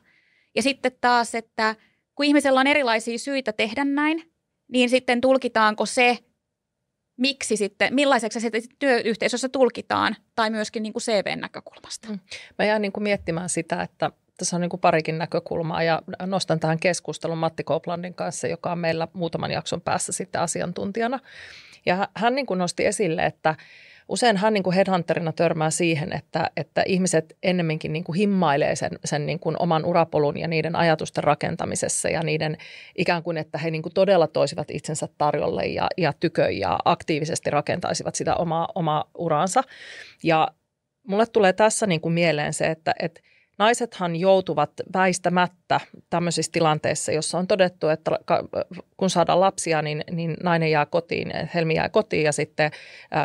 Ja sitten taas, että kun ihmisellä on erilaisia syitä tehdä näin, niin sitten tulkitaanko se, miksi sitten, millaiseksi se työyhteisössä tulkitaan tai myöskin niin kuin CV-näkökulmasta. Mä jään niin kuin miettimään sitä, että tässä on niin kuin parikin näkökulmaa ja nostan tähän keskustelun Matti Koblandin kanssa, joka on meillä muutaman jakson päässä sitten asiantuntijana. Ja hän niin kuin nosti esille, että usein hän niin kuin headhunterina törmää siihen, että ihmiset ennemminkin niin kuin himmailee sen niin kuin oman urapolun ja niiden ajatusten rakentamisessa ja niiden ikään kuin, että he niin kuin todella toisivat itsensä tarjolle ja tyköön ja aktiivisesti rakentaisivat sitä omaa uraansa. Ja mulle tulee tässä niin kuin mieleen se, että naisethan joutuvat väistämättä tämmöisissä tilanteissa, jossa on todettu, että kun saadaan lapsia, niin nainen jää kotiin, Helmi jää kotiin ja sitten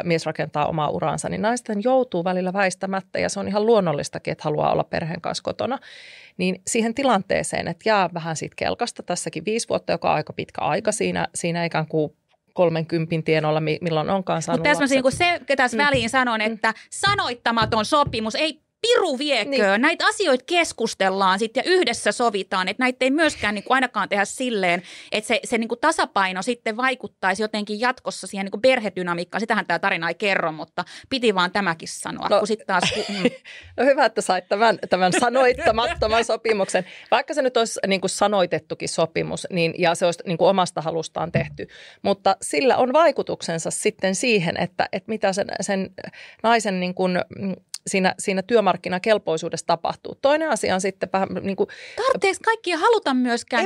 mies rakentaa omaa uraansa. Niin naisten joutuu välillä väistämättä ja se on ihan luonnollistakin, että haluaa olla perheen kanssa kotona. Niin siihen tilanteeseen, että jää vähän siitä kelkasta tässäkin 5 vuotta, joka on aika pitkä aika siinä ikään kuin 30 tienoilla, milloin onkaan saanut lapset. Mutta tässä on se, että tässä väliin sanon, että sanoittamaton sopimus ei piru vieköön. Niin. Näitä asioita keskustellaan sitten ja yhdessä sovitaan, että näitä ei myöskään niin kuin ainakaan tehdä silleen, että se niin kuin tasapaino sitten vaikuttaisi jotenkin jatkossa siihen niin kuin perhedynamiikkaan. Sitähän tämä tarina ei kerro, mutta piti vaan tämäkin sanoa. No, no hyvä, että sait tämän sanoittamattoman sopimuksen. Vaikka se nyt olisi niin kuin sanoitettukin sopimus ja se olisi niin kuin omasta halustaan tehty, mutta sillä on vaikutuksensa sitten siihen, että mitä sen naisen niin kuin siinä työmarkkinakelpoisuudessa tapahtuu. Toinen asia on sitten vähän niin kuin... Tarvitseeko kaikkia haluta myöskään?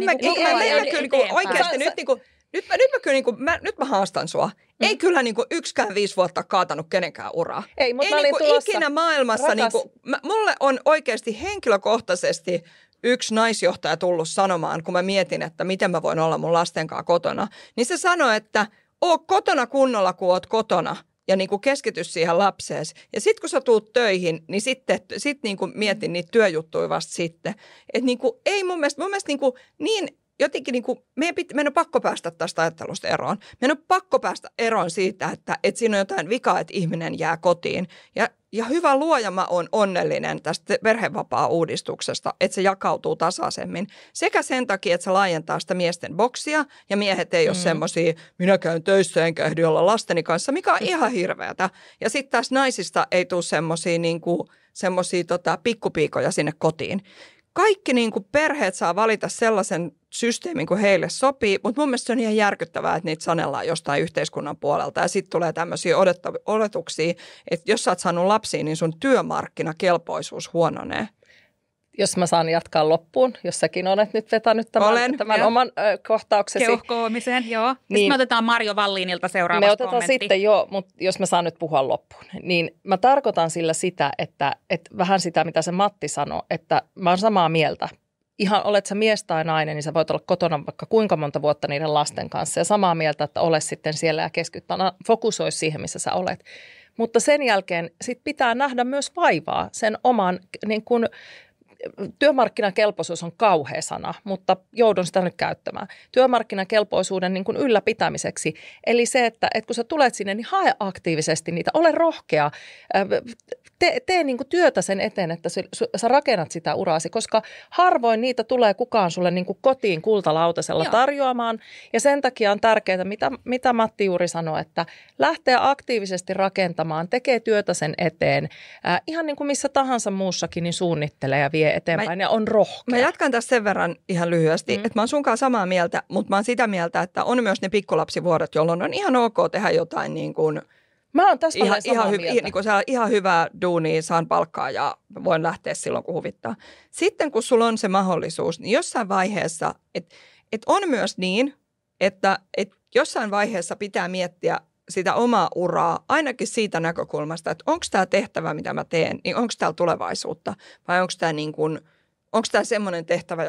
Nyt mä haastan sua. Ei kyllä niinku yksikään 5 vuotta kaatanut kenenkään uraa. Ei, mutta ei niinku ikinä maailmassa. Niinku, mulle on oikeasti henkilökohtaisesti yksi naisjohtaja tullut sanomaan, kun mä mietin, että miten mä voin olla mun lastenkaan kotona. Niin se sanoi, että oo kotona kunnolla, kun oot kotona. Ja niin kuin keskity siihen lapseesi. Ja sitten kun sä tuut töihin, niin sitten niin kuin mietin niitä työjuttuja vasta sitten. Että niin kuin, ei mun mielestä jotenkin meidän on pakko päästä tästä ajattelusta eroon. Meidän on pakko päästä eroon siitä, että siinä on jotain vikaa, että ihminen jää kotiin. Ja hyvä luoja, mä oon onnellinen tästä perhevapaa-uudistuksesta, että se jakautuu tasaisemmin. Sekä sen takia, että se laajentaa sitä miesten boksia ja miehet ei ole semmoisia, minä käyn töissä enkä ehdi olla lasteni kanssa, mikä on ihan hirveätä. Ja sitten taas naisista ei tule semmoisia pikkupiikoja sinne kotiin. Kaikki perheet saa valita sellaisen systeemin kuin heille sopii, mutta mun mielestä se on ihan järkyttävää, että niitä sanellaan jostain yhteiskunnan puolelta. Ja sitten tulee tämmöisiä oletuksia, että jos sä oot saanut lapsia, niin sun työmarkkinakelpoisuus huononee. Jos mä saan jatkaa loppuun, jos säkin olet nyt vetänyt tämän oman kohtauksesi. Keuhkoomiseen, joo. Niin, me otetaan Marjo Wallinilta seuraava kommentti. Me otetaan sitten, joo, mutta jos mä saan nyt puhua loppuun. Niin mä tarkoitan sillä sitä, että vähän sitä, mitä se Matti sanoi, että mä oon samaa mieltä. Ihan olet sä mies tai nainen, niin sä voit olla kotona vaikka kuinka monta vuotta niiden lasten kanssa. Ja samaa mieltä, että ole sitten siellä ja keskittää, fokusoi siihen, missä sä olet. Mutta sen jälkeen sit pitää nähdä myös vaivaa sen oman... työmarkkinakelpoisuus on kauhea sana, mutta joudun sitä nyt käyttämään. Työmarkkinakelpoisuuden ylläpitämiseksi. Eli se, että kun sä tulet sinne, niin hae aktiivisesti niitä, ole rohkea. Tee työtä sen eteen, että sä rakennat sitä uraasi, koska harvoin niitä tulee kukaan sulle kotiin kultalautasella tarjoamaan. Ja sen takia on tärkeää, mitä Matti juuri sanoi, että lähtee aktiivisesti rakentamaan, tekee työtä sen eteen. Ihan niin kuin missä tahansa muussakin, niin suunnittelee ja vie eteenpäin ja on rohkea. Mä jatkan tässä sen verran ihan lyhyesti, että mä oon sunkaan samaa mieltä, mutta mä oon sitä mieltä, että on myös ne pikkulapsivuodet, jolloin on ihan ok tehdä jotain niin kuin... Mä oon tästä ihan mieltä. Ihan hyvää duunia, saan palkkaa ja voin lähteä silloin, kun huvittaa. Sitten kun sulla on se mahdollisuus, niin jossain vaiheessa, että on myös niin, että jossain vaiheessa pitää miettiä sitä omaa uraa, ainakin siitä näkökulmasta, että onko tämä tehtävä, mitä mä teen, niin onko täällä tulevaisuutta vai onko tämä niin kuin, onko tämä semmoinen tehtävä,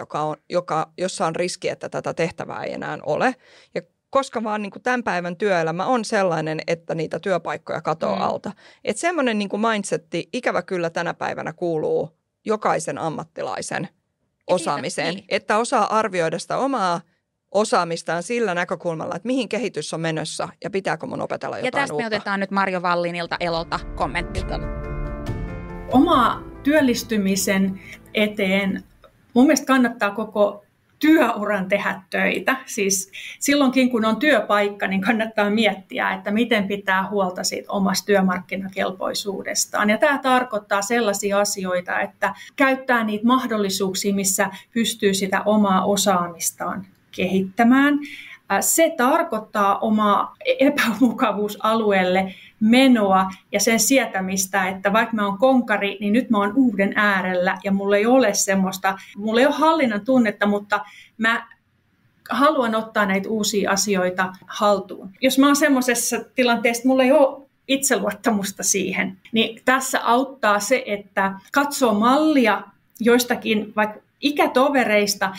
jossa on riski, että tätä tehtävää ei enää ole. Ja koska vaan niin kuin tämän päivän työelämä on sellainen, että niitä työpaikkoja katoaa alta. Että semmoinen niin kuin mindsetti ikävä kyllä tänä päivänä kuuluu jokaisen ammattilaisen osaamiseen, että osaa arvioida sitä omaa osaamistaan sillä näkökulmalla, että mihin kehitys on menossa ja pitääkö mun opetella jotain uutta. Ja tästä me otetaan nyt Marjo Wallinilta Elolta kommentti. Oma työllistymisen eteen mun mielestä kannattaa koko työuran tehdä töitä. Siis silloinkin, kun on työpaikka, niin kannattaa miettiä, että miten pitää huolta siitä omasta työmarkkinakelpoisuudestaan. Ja tämä tarkoittaa sellaisia asioita, että käyttää niitä mahdollisuuksia, missä pystyy sitä omaa osaamistaan kehittämään. Se tarkoittaa omaa epämukavuusalueelle menoa ja sen sietämistä, että vaikka mä oon konkari, niin nyt mä oon uuden äärellä ja mulla ei ole hallinnan tunnetta, mutta mä haluan ottaa näitä uusia asioita haltuun. Jos mä oon semmoisessa tilanteessa, mulla ei ole itseluottamusta siihen, niin tässä auttaa se, että katsoo mallia joistakin vaikka ikätovereista,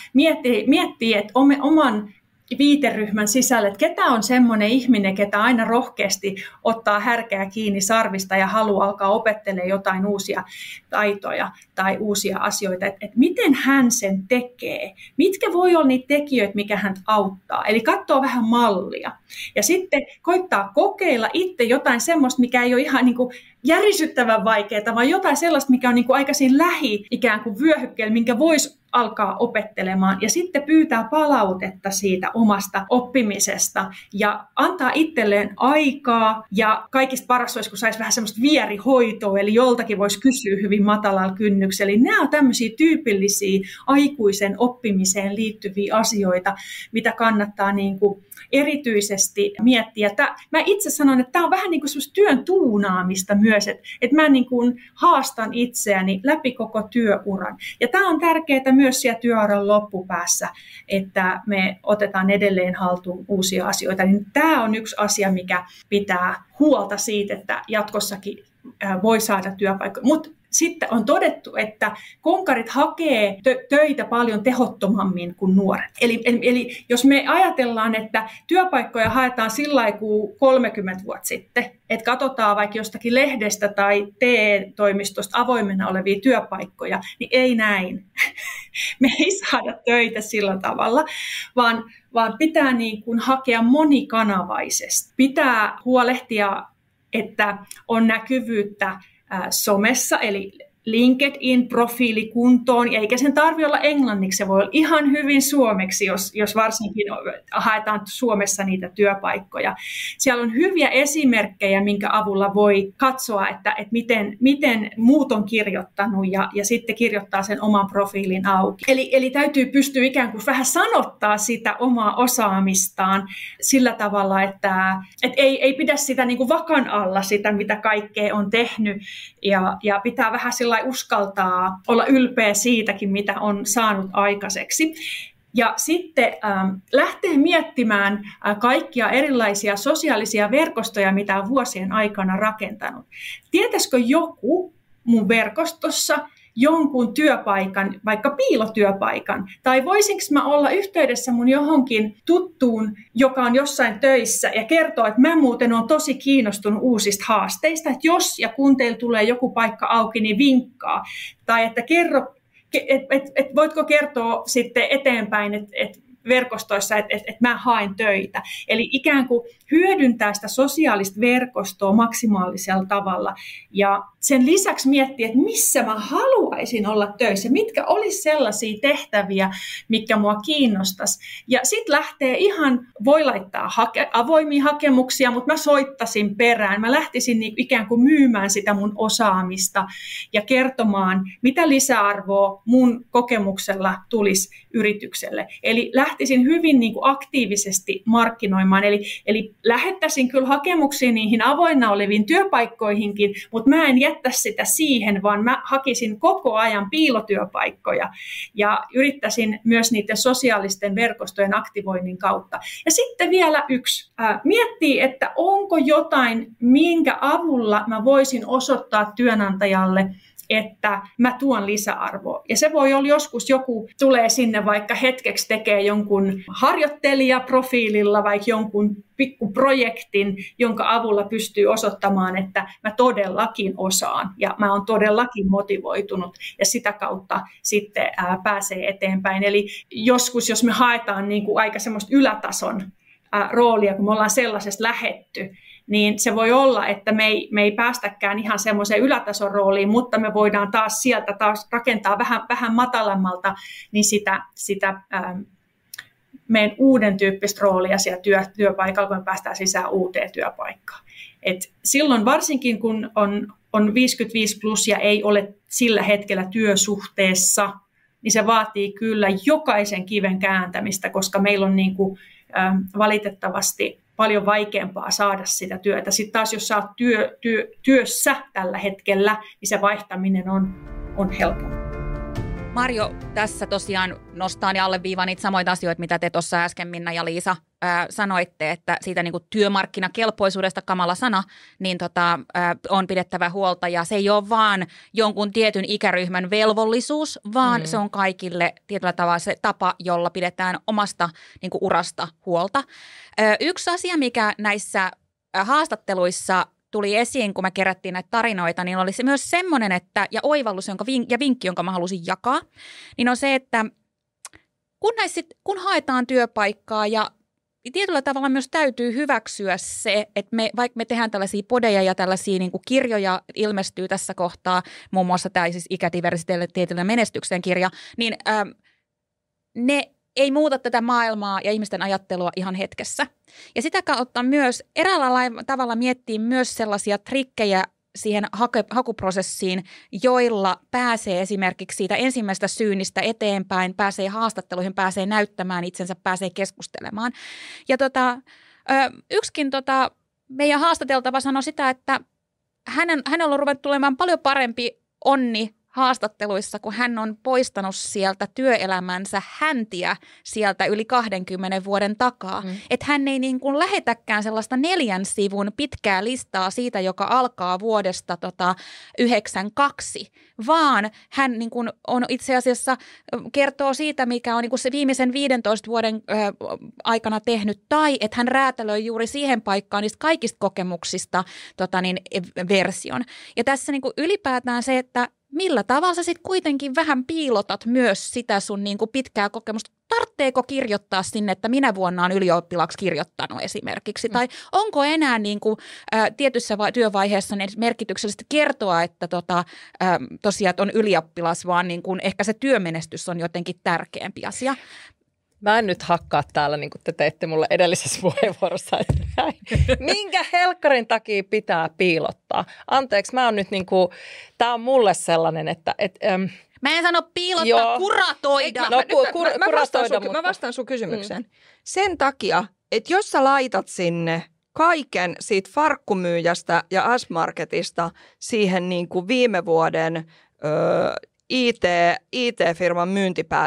miettii että oman viiteryhmän sisällä, että ketä on semmoinen ihminen, ketä aina rohkeasti ottaa härkeä kiinni sarvista ja haluaa alkaa opettelemaan jotain uusia taitoja tai uusia asioita, että miten hän sen tekee, mitkä voi olla niitä tekijöitä, mikä hän auttaa, eli katsoo vähän mallia ja sitten koittaa kokeilla itse jotain semmoista, mikä ei ole ihan niin kuin järisyttävän vaikeaa, vaan jotain sellaista, mikä on niin kuin aikaisin lähi ikään kuin vyöhykkeellä, minkä voisi alkaa opettelemaan ja sitten pyytää palautetta siitä omasta oppimisesta ja antaa itselleen aikaa. Ja kaikista paras olisi, kun saisi vähän semmoista vierihoitoa, eli joltakin voisi kysyä hyvin matalalla kynnyksellä. Eli nämä on tämmöisiä tyypillisiä aikuisen oppimiseen liittyviä asioita, mitä kannattaa niin kuin erityisesti miettiä. Mä itse sanon, että tämä on vähän niin kuin semmoista työn tuunaamista myös, että mä niin kuin haastan itseäni läpi koko työuran. Ja tämä on tärkeää myös siellä työuran loppupäässä, että me otetaan edelleen haltuun uusia asioita. Niin tämä on yksi asia, mikä pitää huolta siitä, että jatkossakin voi saada työpaikkoja. Mut sitten on todettu, että konkarit hakee töitä paljon tehottomammin kuin nuoret. Eli jos me ajatellaan, että työpaikkoja haetaan sillä lailla kuin 30 vuotta sitten, että katsotaan vaikka jostakin lehdestä tai TE-toimistosta avoimena olevia työpaikkoja, niin ei näin. Me ei saada töitä sillä tavalla, vaan pitää niin kuin hakea monikanavaisesti. Pitää huolehtia, että on näkyvyyttä somessa, eli LinkedIn-profiili kuntoon, eikä sen tarvitse olla englanniksi, se voi olla ihan hyvin suomeksi, jos varsinkin haetaan Suomessa niitä työpaikkoja. Siellä on hyviä esimerkkejä, minkä avulla voi katsoa, että miten muut on kirjoittanut ja sitten kirjoittaa sen oman profiilin auki. Eli täytyy pystyä ikään kuin vähän sanottaa sitä omaa osaamistaan sillä tavalla, että ei pidä sitä niin kuin vakan alla sitä, mitä kaikkea on tehnyt ja pitää vähän sillä uskaltaa olla ylpeä siitäkin, mitä on saanut aikaiseksi. Ja sitten lähtee miettimään kaikkia erilaisia sosiaalisia verkostoja, mitä on vuosien aikana rakentanut. Tietäisikö joku mun verkostossa jonkun työpaikan, vaikka piilotyöpaikan, tai voisinko mä olla yhteydessä mun johonkin tuttuun, joka on jossain töissä ja kertoo, että mä muuten on tosi kiinnostunut uusista haasteista, että jos ja kun teillä tulee joku paikka auki, niin vinkkaa, tai että voitko kertoa sitten eteenpäin, että verkostoissa, että mä haen töitä. Eli ikään kuin hyödyntää sitä sosiaalista verkostoa maksimaalisella tavalla. Ja sen lisäksi miettiä, että missä mä haluaisin olla töissä, mitkä olisi sellaisia tehtäviä, mitkä mua kiinnostaisi. Ja sitten lähtee ihan, voi laittaa avoimia hakemuksia, mutta mä soittasin perään. Mä lähtisin ikään kuin myymään sitä mun osaamista ja kertomaan, mitä lisäarvoa mun kokemuksella tulisi yritykselle. Eli lähtisin hyvin niin kuin aktiivisesti markkinoimaan, eli lähettäisin kyllä hakemuksia niihin avoinna oleviin työpaikkoihinkin, mutta mä en jättäisi sitä siihen, vaan mä hakisin koko ajan piilotyöpaikkoja ja yrittäisin myös niiden sosiaalisten verkostojen aktivoinnin kautta. Ja sitten vielä yksi, miettii, että onko jotain, minkä avulla mä voisin osoittaa työnantajalle, että mä tuon lisäarvoa. Ja se voi olla joskus joku tulee sinne vaikka hetkeksi tekee jonkun harjoittelijaprofiililla vaikka jonkun pikkuprojektin, jonka avulla pystyy osoittamaan, että mä todellakin osaan ja mä oon todellakin motivoitunut ja sitä kautta sitten pääsee eteenpäin. Eli joskus, jos me haetaan niin kuin aika semmoista ylätason roolia, kun me ollaan sellaisesta lähetty, niin se voi olla, että me ei päästäkään ihan semmoiseen ylätason rooliin, mutta me voidaan taas sieltä rakentaa vähän matalammalta niin sitä meidän uuden tyyppistä roolia siellä työpaikalla, kun me päästään sisään uuteen työpaikkaan. Et silloin varsinkin, kun on 55 plus ja ei ole sillä hetkellä työsuhteessa, niin se vaatii kyllä jokaisen kiven kääntämistä, koska meillä on niin kuin, valitettavasti paljon vaikeampaa saada sitä työtä. Sitten taas jos sä oot työssä tällä hetkellä, niin se vaihtaminen on helpompaa. Marjo, tässä tosiaan nostaan ja alleviivaan niitä samoita asioita, mitä te tuossa äsken Minna ja Liisa sanoitte, että siitä niin kuin työmarkkinakelpoisuudesta kamala sana, niin on pidettävä huolta ja se ei ole vaan jonkun tietyn ikäryhmän velvollisuus, vaan se on kaikille tietyllä tavalla se tapa, jolla pidetään omasta niin kuin urasta huolta. Yksi asia, mikä näissä haastatteluissa tuli esiin, kun me kerättiin näitä tarinoita, niin oli se myös semmoinen, että, ja oivallus ja vinkki, jonka mä halusin jakaa, niin on se, että kun haetaan työpaikkaa ja tietyllä tavalla myös täytyy hyväksyä se, että me, vaikka me tehdään tällaisia podeja ja tällaisia niin kuin kirjoja ilmestyy tässä kohtaa, muun muassa tämä siis ikädiversiteetillä menestyksen kirja, niin ne ei muuta tätä maailmaa ja ihmisten ajattelua ihan hetkessä. Ja sitä kautta myös eräällä tavalla miettii myös sellaisia trikkejä siihen hakuprosessiin, joilla pääsee esimerkiksi siitä ensimmäistä syynnistä eteenpäin, pääsee haastatteluihin, pääsee näyttämään itsensä, pääsee keskustelemaan. Ja yksikin meidän haastateltava sanoi sitä, että hänellä on ruvennut tulemaan paljon parempi onni haastatteluissa, kun hän on poistanut sieltä työelämänsä häntiä sieltä yli 20 vuoden takaa. Että hän ei niin kuin lähetäkään sellaista 4 sivun pitkää listaa siitä, joka alkaa vuodesta 1992, vaan hän niin kuin on itse asiassa kertoo siitä, mikä on niin kuin se viimeisen 15 vuoden aikana tehnyt, tai että hän räätälöi juuri siihen paikkaan niistä kaikista kokemuksista version. Ja tässä niin kuin ylipäätään se, että millä tavalla sä sitten kuitenkin vähän piilotat myös sitä sun niin kuin pitkää kokemusta? Tartteeko kirjoittaa sinne, että minä vuonna on ylioppilaksi kirjoittanut esimerkiksi? Tai onko enää niin kuin, tietyssä työvaiheessa niin merkityksellisesti kertoa, että tosiaan on ylioppilas, vaan niin kuin, ehkä se työmenestys on jotenkin tärkeämpi asia? Mä en nyt hakkaa täällä, niin kuin te teitte mulle edellisessä puheenvuorossa, että minkä helkkarin takia pitää piilottaa? Anteeksi, mä oon nyt niin kuin, tää on mulle sellainen, että... mä en sano piilottaa, joo. Kuratoida. Mä vastaan sun kysymykseen. Sen takia, että jos sä laitat sinne kaiken siitä farkkumyyjästä ja S-marketista siihen niin kuin viime vuoden... IT-firman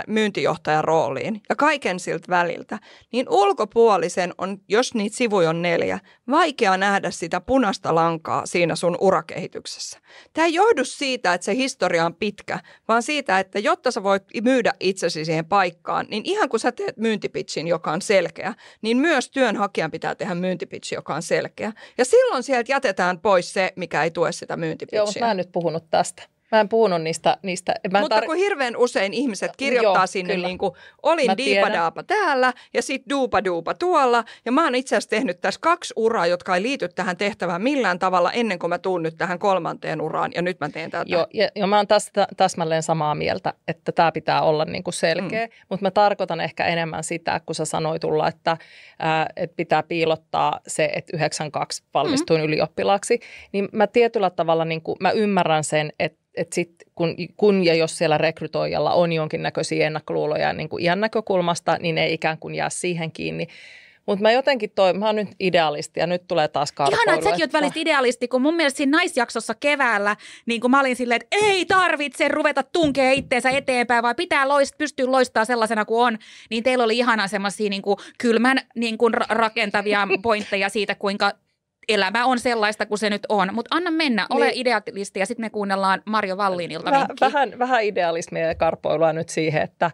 myyntijohtajan rooliin ja kaiken siltä väliltä, niin ulkopuolisen on, jos niitä sivuja on 4, vaikea nähdä sitä punaista lankaa siinä sun urakehityksessä. Tämä ei johdu siitä, että se historia on pitkä, vaan siitä, että jotta sä voit myydä itsesi siihen paikkaan, niin ihan kun sä teet myyntipitchin, joka on selkeä, niin myös työnhakijan pitää tehdä myyntipitchi, joka on selkeä. Ja silloin sieltä jätetään pois se, mikä ei tue sitä myyntipitchiä. Joo, mutta mä en nyt puhunut tästä. Mä en puhunut niistä. Mutta kun hirveän usein ihmiset kirjoittaa sinne kyllä. Niin kuin olin diipadaapa täällä ja sitten duupa tuolla. Ja mä oon itse asiassa tehnyt tässä 2 uraa, jotka ei liity tähän tehtävään millään tavalla ennen kuin mä tuun nyt tähän 3:nteen uraan ja nyt mä teen tätä. Joo, ja mä oon täsmälleen samaa mieltä, että tämä pitää olla niin kuin selkeä. Mutta mä tarkoitan ehkä enemmän sitä, kun sä sanoit tulla, että pitää piilottaa se, että 92 valmistuin ylioppilaaksi. Niin mä tietyllä tavalla niin kuin, mä ymmärrän sen, että sitten kun ja jos siellä rekrytoijalla on jonkinnäköisiä ennakkoluuloja niin kuin iän näkökulmasta, niin ei ikään kuin jää siihen kiinni. Mutta mä jotenkin mä oon nyt idealisti ja nyt tulee taas karkoilu. Ihanaa, että säkin oot välistä idealisti, kun mun mielestä siinä naisjaksossa keväällä niin kun mä olin silleen, että ei tarvitse ruveta tunkea itteensä eteenpäin, vaan pitää pystyä loistamaan sellaisena kuin on. Niin teillä oli ihanaa semmoisia niin kuin kylmän niin kuin rakentavia pointteja siitä, kuinka... Elämä on sellaista kuin se nyt on, mutta anna mennä, ole idealisti ja sitten me kuunnellaan Marjo Wallinilta vinkkiä. Vähän idealismia ja karpoilua nyt siihen, että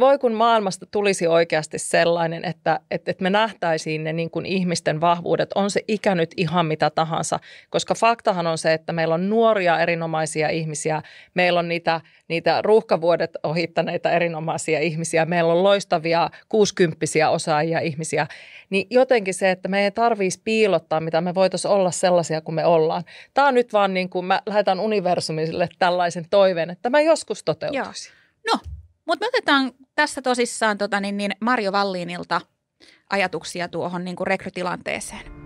voi kun maailmasta tulisi oikeasti sellainen, että me nähtäisiin ne niin kuin ihmisten vahvuudet, on se ikä nyt ihan mitä tahansa, koska faktahan on se, että meillä on nuoria erinomaisia ihmisiä, meillä on niitä ruuhkavuodet ohittaneita erinomaisia ihmisiä, meillä on loistavia 60-vuotiaita osaajia ihmisiä, niin jotenkin se, että me ei tarvitsisi piilottaa, mitä me voitaisiin olla sellaisia kuin me ollaan. Tämä on nyt vaan niin kuin mä lähetän universumille tällaisen toiveen, että mä joskus toteutuisin. No. Mutta me otetaan tässä tosissaan Marjo Wallinilta ajatuksia tuohon niin kuin rekrytilanteeseen.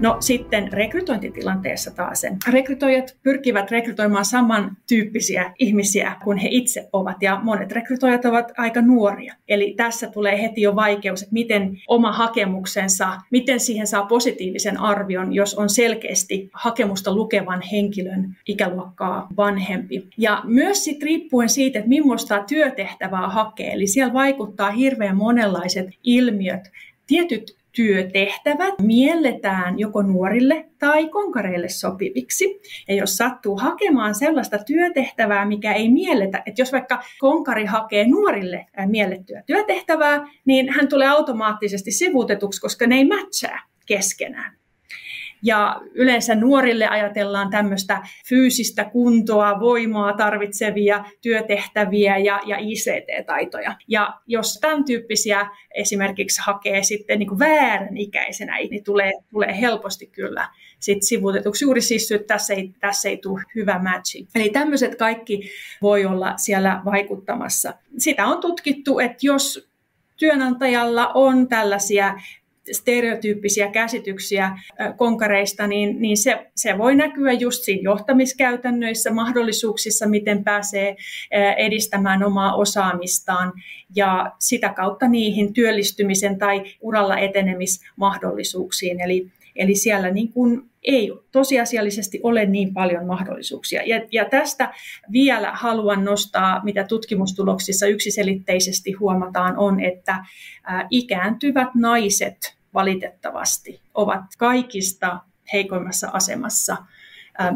No sitten rekrytointitilanteessa taasen. Rekrytoijat pyrkivät rekrytoimaan samantyyppisiä ihmisiä kuin he itse ovat ja monet rekrytoijat ovat aika nuoria. Eli tässä tulee heti jo vaikeus, että miten oma hakemuksensa, miten siihen saa positiivisen arvion, jos on selkeästi hakemusta lukevan henkilön ikäluokkaa vanhempi. Ja myös sitten riippuen siitä, että millaista työtehtävää hakee, eli siellä vaikuttaa hirveän monenlaiset ilmiöt, tietyt työtehtävät mielletään joko nuorille tai konkareille sopiviksi. Ja jos sattuu hakemaan sellaista työtehtävää, mikä ei mielletä, että jos vaikka konkari hakee nuorille miellettyä työtehtävää, niin hän tulee automaattisesti sivuutetuksi, koska ne ei matchaa keskenään. Ja yleensä nuorille ajatellaan tämmöistä fyysistä kuntoa, voimaa tarvitsevia työtehtäviä ja ICT-taitoja. Ja jos tämän tyyppisiä esimerkiksi hakee sitten niin kuin vääränikäisenä, niin tulee helposti kyllä sit sivuutetuksi juuri siis, että tässä ei tule hyvä matchi. Eli tämmöiset kaikki voi olla siellä vaikuttamassa. Sitä on tutkittu, että jos työnantajalla on tällaisia stereotyyppisiä käsityksiä konkareista, niin se voi näkyä just siinä johtamiskäytännöissä, mahdollisuuksissa, miten pääsee edistämään omaa osaamistaan ja sitä kautta niihin työllistymisen tai uralla etenemismahdollisuuksiin. Eli siellä niin kuin ei tosiasiallisesti ole niin paljon mahdollisuuksia. Ja tästä vielä haluan nostaa, mitä tutkimustuloksissa yksiselitteisesti huomataan, on, että ikääntyvät naiset valitettavasti ovat kaikista heikoimmassa asemassa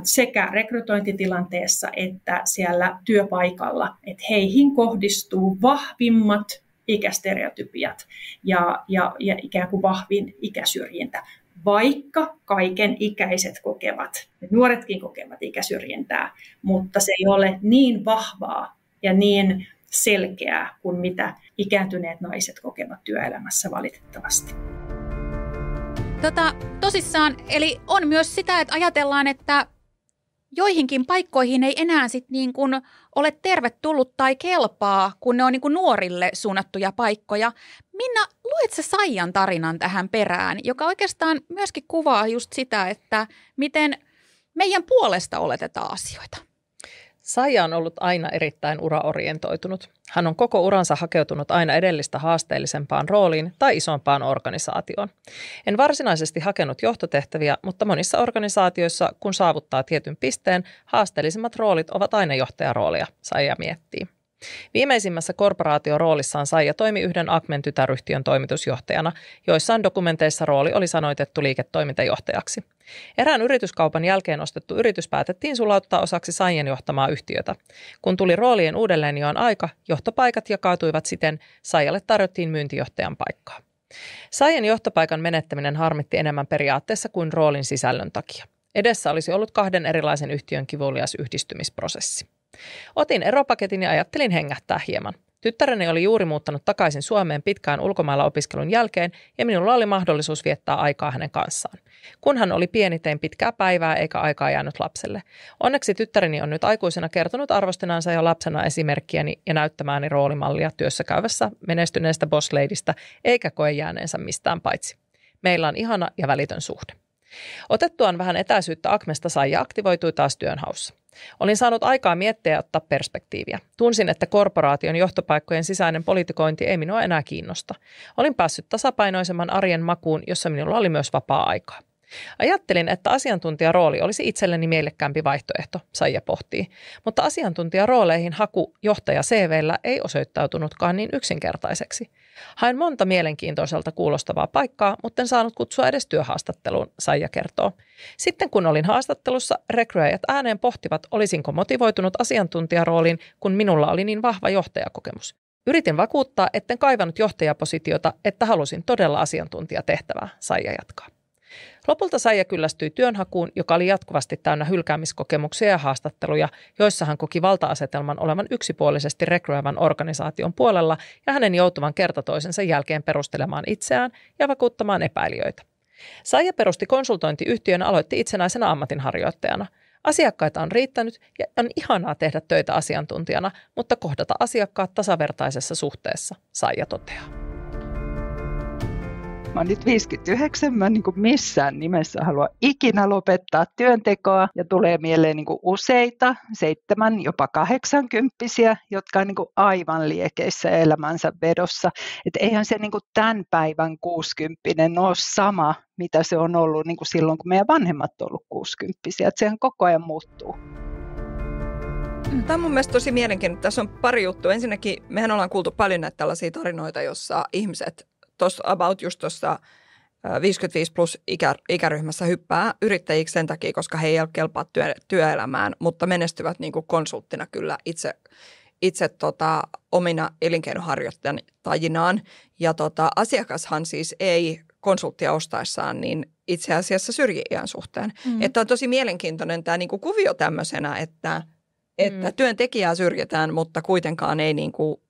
sekä rekrytointitilanteessa että siellä työpaikalla. Että heihin kohdistuu vahvimmat ikästereotypiat ja ikään kuin vahvin ikäsyrjintä. Vaikka kaiken ikäiset kokevat, nuoretkin kokevat ikäsyrjintää, mutta se ei ole niin vahvaa ja niin selkeää kuin mitä ikääntyneet naiset kokevat työelämässä valitettavasti. Tosissaan, eli on myös sitä, että ajatellaan, että joihinkin paikkoihin ei enää sit niin kuin ole tervetullut tai kelpaa, kun ne on niin kuin nuorille suunnattuja paikkoja. Minna, luet sä Saijan tarinan tähän perään, joka oikeastaan myöskin kuvaa just sitä, että miten meidän puolesta oletetaan asioita. Saija on ollut aina erittäin uraorientoitunut. Hän on koko uransa hakeutunut aina edellistä haasteellisempaan rooliin tai isompaan organisaatioon. En varsinaisesti hakenut johtotehtäviä, mutta monissa organisaatioissa, kun saavuttaa tietyn pisteen, haasteellisimmat roolit ovat aina johtajaroolia, Saija miettii. Viimeisimmässä korporaatioroolissaan Saija toimi yhden Akmen tytäryhtiön toimitusjohtajana, joissain dokumenteissa rooli oli sanoitettu liiketoimintajohtajaksi. Erään yrityskaupan jälkeen ostettu yritys päätettiin sulauttaa osaksi Saijan johtamaa yhtiötä. Kun tuli roolien uudelleenjaon aika, johtopaikat jakautuivat siten, Saijalle tarjottiin myyntijohtajan paikkaa. Saijan johtopaikan menettäminen harmitti enemmän periaatteessa kuin roolin sisällön takia. Edessä olisi ollut 2 erilaisen yhtiön kivulias yhdistymisprosessi. Otin eropaketin ja ajattelin hengähtää hieman. Tyttäreni oli juuri muuttanut takaisin Suomeen pitkään ulkomailla opiskelun jälkeen ja minulla oli mahdollisuus viettää aikaa hänen kanssaan. Kun hän oli pieni, tein pitkää päivää eikä aikaa jäänyt lapselle. Onneksi tyttäreni on nyt aikuisena kertonut arvostanansa jo lapsena esimerkkiäni ja näyttämääni roolimallia työssä käyvässä menestyneestä bossleidistä eikä koe jääneensä mistään paitsi. Meillä on ihana ja välitön suhde. Otettuaan vähän etäisyyttä Akmesta Saija aktivoitui taas työnhaussa. Olin saanut aikaa miettiä ja ottaa perspektiiviä. Tunsin, että korporaation johtopaikkojen sisäinen politikointi ei minua enää kiinnosta. Olin päässyt tasapainoisemman arjen makuun, jossa minulla oli myös vapaa-aikaa. Ajattelin, että asiantuntijarooli olisi itselleni mielekkäämpi vaihtoehto, Saija pohtii, mutta asiantuntijarooleihin haku johtaja-CV:llä ei osoittautunutkaan niin yksinkertaiseksi. Hain monta mielenkiintoiselta kuulostavaa paikkaa, mutta en saanut kutsua edes työhaastatteluun, Saija kertoo. Sitten kun olin haastattelussa, rekryäjät ääneen pohtivat, olisinko motivoitunut asiantuntijarooliin, kun minulla oli niin vahva johtajakokemus. Yritin vakuuttaa, etten kaivannut johtajapositiota, että halusin todella asiantuntijatehtävää, Saija jatkaa. Lopulta Saija kyllästyi työnhakuun, joka oli jatkuvasti täynnä hylkäämiskokemuksia ja haastatteluja, joissa hän koki valta-asetelman olevan yksipuolisesti rekryävän organisaation puolella ja hänen joutuvan kerta toisensa jälkeen perustelemaan itseään ja vakuuttamaan epäilijöitä. Saija perusti konsultointiyhtiön ja aloitti itsenäisenä ammatinharjoittajana. Asiakkaita on riittänyt ja on ihanaa tehdä töitä asiantuntijana, mutta kohdata asiakkaat tasavertaisessa suhteessa, Saija toteaa. Mä oon nyt 59, mä en niin kuin missään nimessä halua ikinä lopettaa työntekoa ja tulee mieleen niin kuin useita, 7-80-vuotiaita, jotka on niin kuin aivan liekeissä elämänsä vedossa. Et eihän se niin kuin tämän päivän 60-vuotias ole sama, mitä se on ollut niin kuin silloin, kun meidän vanhemmat on ollut 60-vuotiaita. Et sehän koko ajan muuttuu. Tämä on mun mielestä tosi mielenkiintoista. Tässä on pari juttua. Ensinnäkin mehän ollaan kuultu paljon näitä tällaisia tarinoita, jossa ihmiset tuossa 55 plus ikäryhmässä hyppää yrittäjiksi sen takia, koska he ei ole kelpaa työelämään, mutta menestyvät niin kuin konsulttina kyllä itse omina elinkeinoharjoittajinaan. Ja asiakashan siis ei konsulttia ostaessaan, niin itse asiassa syrji-iän suhteen. Mm. Että on tosi mielenkiintoinen tämä niinku kuvio tämmöisenä, että työntekijää syrjitään, mutta kuitenkaan ei niinku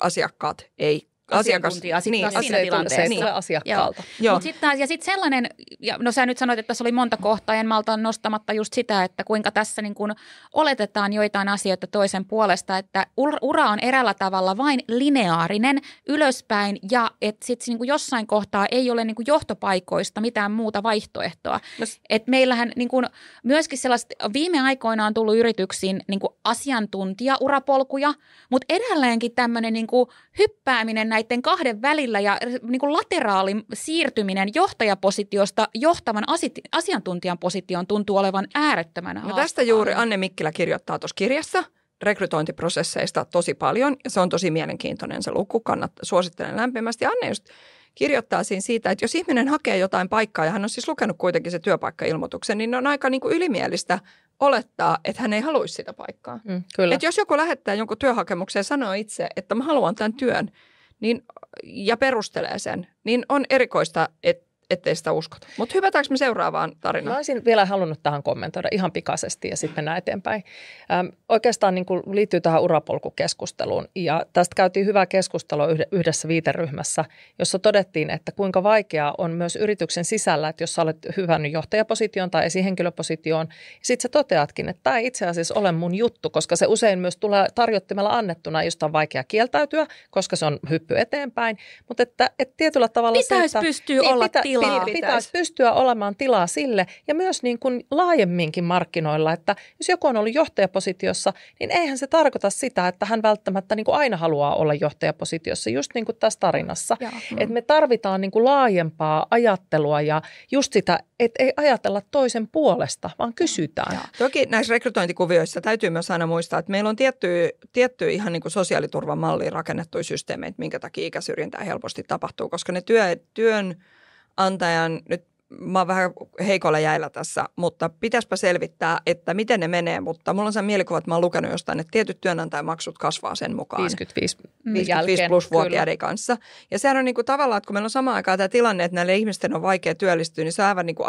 asiakkaat ei. Asiakkaat siinä tilanteessa. Niin. Asiakkaalta. Mut sitten sellainen, ja no sä nyt sanoit, että tässä oli monta kohtaa, en malta nostamatta just sitä, että kuinka tässä niin kun oletetaan joitain asioita toisen puolesta, että ura on eräällä tavalla vain lineaarinen ylöspäin ja että sitten niin kun jossain kohtaa ei ole niin kun johtopaikoista mitään muuta vaihtoehtoa. Että meillähän niin kun myöskin sellaiset, viime aikoina on tullut yrityksiin niin kun asiantuntijaurapolkuja, mutta edelleenkin tämmöinen niin kun hyppääminen näiden kahden välillä ja niin kuin lateraalin siirtyminen johtajapositiosta johtavan asiantuntijan positioon tuntuu olevan äärettömän haastavaa. Tästä juuri Anne Mikkilä kirjoittaa tuossa kirjassa rekrytointiprosesseista tosi paljon. Se on tosi mielenkiintoinen se luku, suosittelen lämpimästi. Anne just kirjoittaa siinä siitä, että jos ihminen hakee jotain paikkaa ja hän on siis lukenut kuitenkin se työpaikkailmoituksen, niin on aika niin kuin ylimielistä olettaa, että hän ei haluaisi sitä paikkaa. Mm, kyllä. Että jos joku lähettää jonkun työhakemukseen ja sanoo itse, että mä haluan tämän työn, niin, ja perustelee sen, niin on erikoista, ettei sitä uskota. Mutta hypätäänkö me seuraavaan tarinaan? Mä olisin vielä halunnut tähän kommentoida ihan pikaisesti ja sitten mennään eteenpäin. Oikeastaan niin kuin liittyy tähän urapolkukeskusteluun ja tästä käytiin hyvää keskustelua yhdessä viiteryhmässä, jossa todettiin, että kuinka vaikeaa on myös yrityksen sisällä, että jos sä olet hyvännyt johtajapositioon tai esihenkilöpositioon, sitten sä toteatkin, että tämä ei itse asiassa ole mun juttu, koska se usein myös tulee tarjottimella annettuna, josta on vaikea kieltäytyä, koska se on hyppy eteenpäin, mutta että tietyllä tavalla pitäisi pystyä niin, olla pitäisi pystyä olemaan tilaa sille ja myös niin kuin laajemminkin markkinoilla, että jos joku on ollut johtajapositiossa, niin eihän se tarkoita sitä, että hän välttämättä niin kuin aina haluaa olla johtajapositiossa, just niin kuin tässä tarinassa. Että me tarvitaan niin kuin laajempaa ajattelua ja just sitä, että ei ajatella toisen puolesta, vaan kysytään. Ja. Toki näissä rekrytointikuvioissa täytyy myös aina muistaa, että meillä on tiettyä ihan niin kuin sosiaaliturvan malliin rakennettuja systeemejä, minkä takia ikäsyrjintää helposti tapahtuu, koska ne työnantajan, nyt mä oon vähän heikolla jäillä tässä, mutta pitäisipä selvittää, että miten ne menee, mutta mulla on se mielikuva, että mä oon lukenut jostain, että tietyt työnantajamaksut kasvaa sen mukaan. 55 plus vuotiaiden kanssa. Ja sehän on niin kuin tavallaan, että kun meillä on samaan aikaan tämä tilanne, että näille ihmisten on vaikea työllistyä, niin se on aivan niin kuin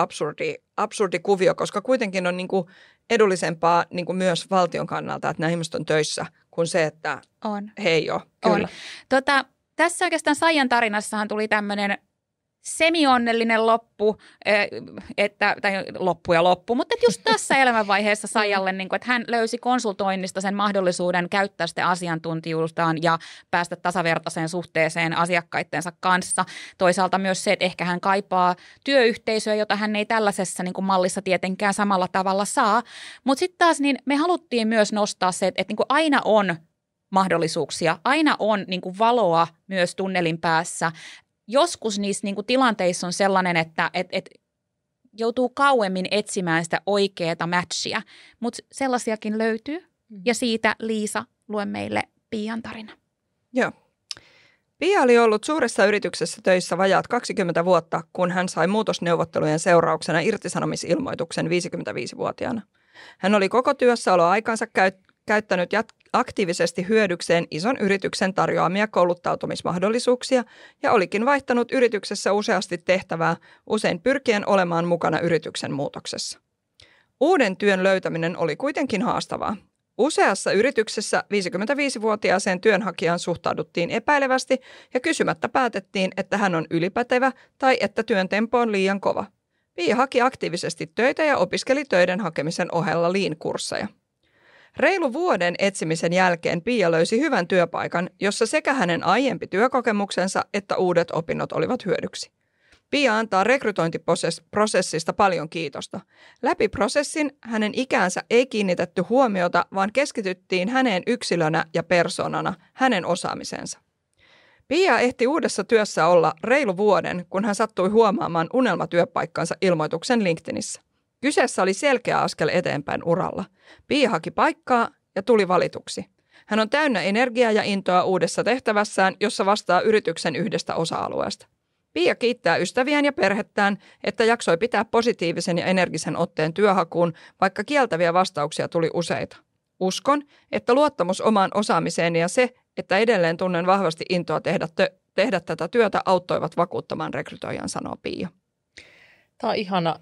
absurdi kuvio, koska kuitenkin on niin kuin edullisempaa niin kuin myös valtion kannalta, että nämä ihmiset on töissä, kuin se, että he ei ole. Kyllä. Tässä oikeastaan Saijan tarinassahan tuli tämmöinen semi-onnellinen loppu, mutta just tässä elämänvaiheessa Saijalle, että hän löysi konsultoinnista sen mahdollisuuden käyttää sitä asiantuntijuustaan ja päästä tasavertaiseen suhteeseen asiakkaittensa kanssa. Toisaalta myös se, että ehkä hän kaipaa työyhteisöä, jota hän ei tällaisessa niin kuin mallissa tietenkään samalla tavalla saa. Mutta sitten taas niin me haluttiin myös nostaa se, että niin kuin aina on mahdollisuuksia, aina on niin kuin valoa myös tunnelin päässä. Joskus niissä niin kuin tilanteissa on sellainen, että joutuu kauemmin etsimään sitä oikeaa matchia, mutta sellaisiakin löytyy. Ja siitä Liisa, lue meille Pian tarina. Joo. Pia oli ollut suuressa yrityksessä töissä vajaat 20 vuotta, kun hän sai muutosneuvottelujen seurauksena irtisanomisilmoituksen 55-vuotiaana. Hän oli koko työssäoloaikansa käyttänyt aktiivisesti hyödykseen ison yrityksen tarjoamia kouluttautumismahdollisuuksia ja olikin vaihtanut yrityksessä useasti tehtävää, usein pyrkien olemaan mukana yrityksen muutoksessa. Uuden työn löytäminen oli kuitenkin haastavaa. Useassa yrityksessä 55-vuotiaaseen työnhakijaan suhtauduttiin epäilevästi ja kysymättä päätettiin, että hän on ylipätevä tai että työn tempo on liian kova. Pia haki aktiivisesti töitä ja opiskeli töiden hakemisen ohella lean-kursseja. Reilu vuoden etsimisen jälkeen Pia löysi hyvän työpaikan, jossa sekä hänen aiempi työkokemuksensa että uudet opinnot olivat hyödyksi. Pia antaa rekrytointiprosessista paljon kiitosta. Läpi prosessin hänen ikäänsä ei kiinnitetty huomiota, vaan keskityttiin häneen yksilönä ja persoonana, hänen osaamisensa. Pia ehti uudessa työssä olla reilu vuoden, kun hän sattui huomaamaan unelmatyöpaikkansa ilmoituksen LinkedInissä. Kyseessä oli selkeä askel eteenpäin uralla. Pia haki paikkaa ja tuli valituksi. Hän on täynnä energiaa ja intoa uudessa tehtävässään, jossa vastaa yrityksen yhdestä osa-alueesta. Pia kiittää ystäviään ja perhettään, että jaksoi pitää positiivisen ja energisen otteen työhakuun, vaikka kieltäviä vastauksia tuli useita. Uskon, että luottamus omaan osaamiseeni ja se, että edelleen tunnen vahvasti intoa tehdä tehdä tätä työtä auttoivat vakuuttamaan rekrytoijan, sanoo Pia. Tämä on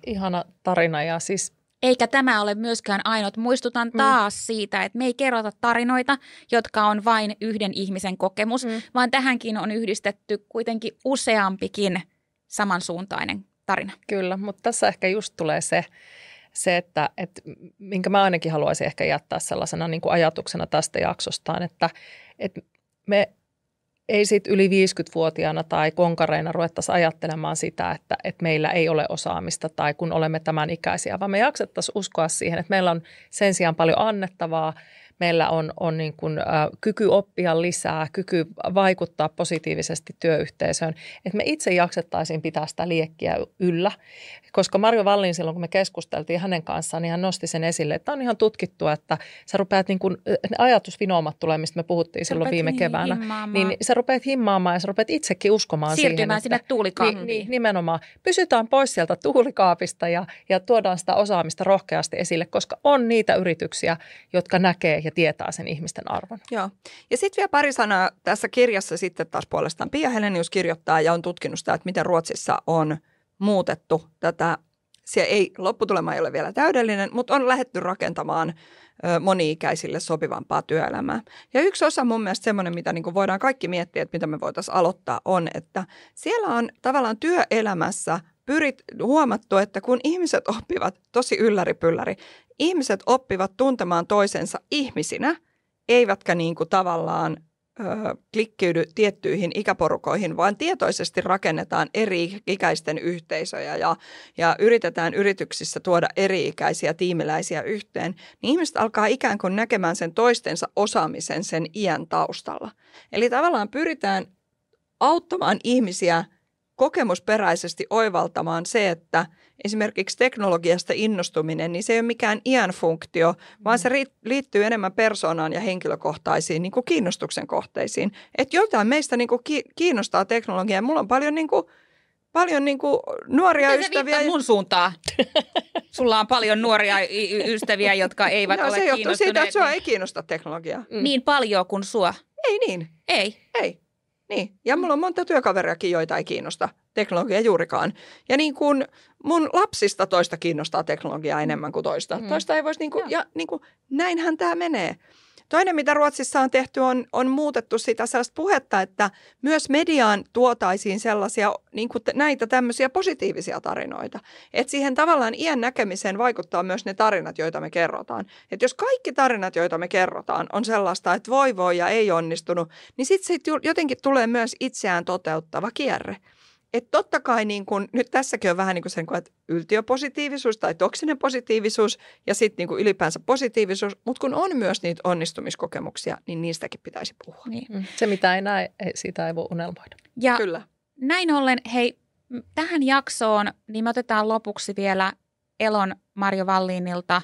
ihana tarina ja siis... Eikä tämä ole myöskään ainut. Muistutan taas siitä, että me ei kerrota tarinoita, jotka on vain yhden ihmisen kokemus, vaan tähänkin on yhdistetty kuitenkin useampikin samansuuntainen tarina. Kyllä, mutta tässä ehkä just tulee se että minkä mä ainakin haluaisin ehkä jättää sellaisena niin kuin ajatuksena tästä jaksostaan, että me ei sit yli 50-vuotiaana tai konkareina ruvettaisiin ajattelemaan sitä, että meillä ei ole osaamista tai kun olemme tämän ikäisiä, vaan me jaksettaisiin uskoa siihen, että meillä on sen sijaan paljon annettavaa, meillä on niin kuin, kyky oppia lisää, kyky vaikuttaa positiivisesti työyhteisöön, että me itse jaksettaisiin pitää sitä liekkiä yllä. Koska Marjo Wallin silloin, kun me keskusteltiin hänen kanssaan, niin hän nosti sen esille, että on ihan tutkittua, että sä rupeat niin kuin, ne ajatusvinoomat tulee, mistä me puhuttiin silloin viime keväänä, niin sä rupeat himmaamaan ja sä rupeat itsekin uskomaan siirtymään siihen. Siirtymään sinne tuulikaapiin. Nimenomaan. Pysytään pois sieltä tuulikaapista ja tuodaan sitä osaamista rohkeasti esille, koska on niitä yrityksiä, jotka näkee ja tietää sen ihmisten arvon. Joo. Ja sitten vielä pari sanaa tässä kirjassa sitten taas puolestaan. Pia Helenius kirjoittaa ja on tutkinut sitä, että miten Ruotsissa on muutettu tätä. Lopputulema ei ole vielä täydellinen, mutta on lähdetty rakentamaan moni-ikäisille sopivampaa työelämää. Ja yksi osa mun mielestä semmoinen, mitä niin kuin voidaan kaikki miettiä, että mitä me voitaisiin aloittaa, on, että siellä on tavallaan työelämässä huomattu, että kun ihmiset oppivat, tosi ylläripylläri, ihmiset oppivat tuntemaan toisensa ihmisinä, eivätkä niin kuin tavallaan klikkiydy tiettyihin ikäporukoihin, vaan tietoisesti rakennetaan eri ikäisten yhteisöjä ja yritetään yrityksissä tuoda eri ikäisiä tiimiläisiä yhteen, niin ihmiset alkaa ikään kuin näkemään sen toistensa osaamisen sen iän taustalla. Eli tavallaan pyritään auttamaan ihmisiä kokemusperäisesti oivaltamaan se, että esimerkiksi teknologiasta innostuminen, niin se ei ole mikään iän funktio, vaan se liittyy enemmän persoonaan ja henkilökohtaisiin niin kuin kiinnostuksen kohteisiin. Että jotain meistä niin kuin kiinnostaa teknologiaa. Mulla on paljon nuoria ystäviä. Mun suuntaan. Sulla on paljon nuoria ystäviä, jotka eivät ole kiinnostuneet. Se johtuu siitä, että sua ei kiinnosta teknologiaa. Niin paljon kuin sua. Ei niin. Ei. Niin, ja mulla on monta työkaveriakin, joita ei kiinnosta teknologia juurikaan. Ja niin kuin mun lapsista toista kiinnostaa teknologiaa enemmän kuin toista. Toista ei voisi, niin kuin, ja niin kuin, näinhän tämä menee. Toinen, mitä Ruotsissa on tehty, on muutettu sitä sellaista puhetta, että myös mediaan tuotaisiin sellaisia, niin kuin näitä tämmöisiä positiivisia tarinoita. Että siihen tavallaan iän näkemiseen vaikuttaa myös ne tarinat, joita me kerrotaan. Että jos kaikki tarinat, joita me kerrotaan, on sellaista, että voi ja ei onnistunut, niin sitten jotenkin tulee myös itseään toteuttava kierre. Että totta kai niin kun, nyt tässäkin on vähän niin kuin sen, että yltiöpositiivisuus tai toksinen positiivisuus ja sitten niin kuin ylipäänsä positiivisuus, mutta kun on myös niitä onnistumiskokemuksia, niin niistäkin pitäisi puhua. Niin. Se mitä ei näe, siitä ei voi unelmoida. Ja kyllä. Näin ollen, hei, tähän jaksoon niin me otetaan lopuksi vielä Elon Marjo Wallinilta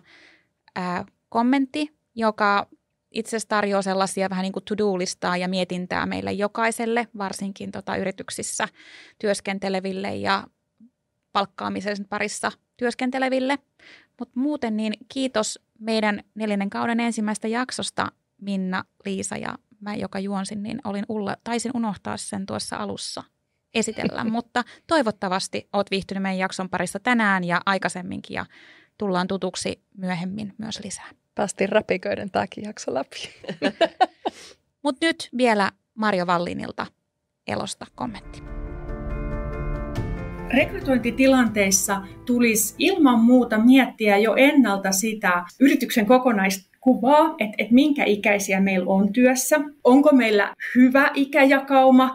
kommentti, joka itse asiassa tarjoaa sellaisia vähän niin kuin to-do-listaa ja mietintää meille jokaiselle, varsinkin yrityksissä työskenteleville ja palkkaamisen parissa työskenteleville. Mutta muuten niin kiitos meidän 4. kauden ensimmäistä jaksosta, Minna, Liisa ja mä, joka juonsin, niin taisin unohtaa sen tuossa alussa esitellä. Mutta toivottavasti oot viihtynyt meidän jakson parissa tänään ja aikaisemminkin ja tullaan tutuksi myöhemmin myös lisää. Päästiin räpiköiden tämäkin jakso läpi. Mutta nyt vielä Marjo Wallinilta Elosta kommentti. Rekrytointitilanteissa tulisi ilman muuta miettiä jo ennalta sitä yrityksen kokonaiskuvaa, että minkä ikäisiä meillä on työssä. Onko meillä hyvä ikäjakauma,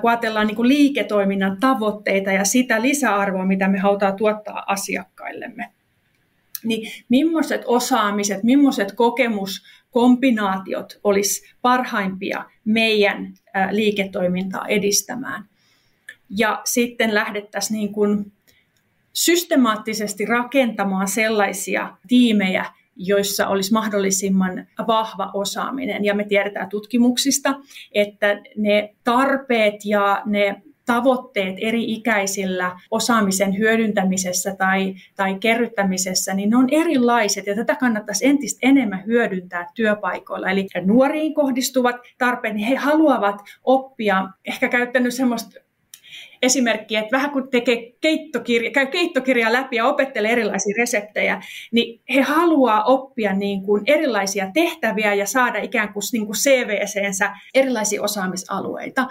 kun ajatellaan niin kuin liiketoiminnan tavoitteita ja sitä lisäarvoa, mitä me halutaan tuottaa asiakkaillemme. Niin millaiset osaamiset, millaiset kokemuskombinaatiot olisi parhaimpia meidän liiketoimintaa edistämään. Ja sitten lähdettäisiin niin kuin systemaattisesti rakentamaan sellaisia tiimejä, joissa olisi mahdollisimman vahva osaaminen. Ja me tiedetään tutkimuksista, että ne tarpeet ja ne tavoitteet eri ikäisillä osaamisen hyödyntämisessä tai kerryttämisessä, niin ne on erilaiset ja tätä kannattaisi entistä enemmän hyödyntää työpaikoilla. Eli nuoriin kohdistuvat tarpeet, niin he haluavat oppia, ehkä käyttänyt semmoista esimerkkiä, että vähän kun tekee keittokirjaa läpi ja opettelee erilaisia reseptejä, niin he haluaa oppia niin kuin erilaisia tehtäviä ja saada ikään kuin, CV:sensä erilaisia osaamisalueita.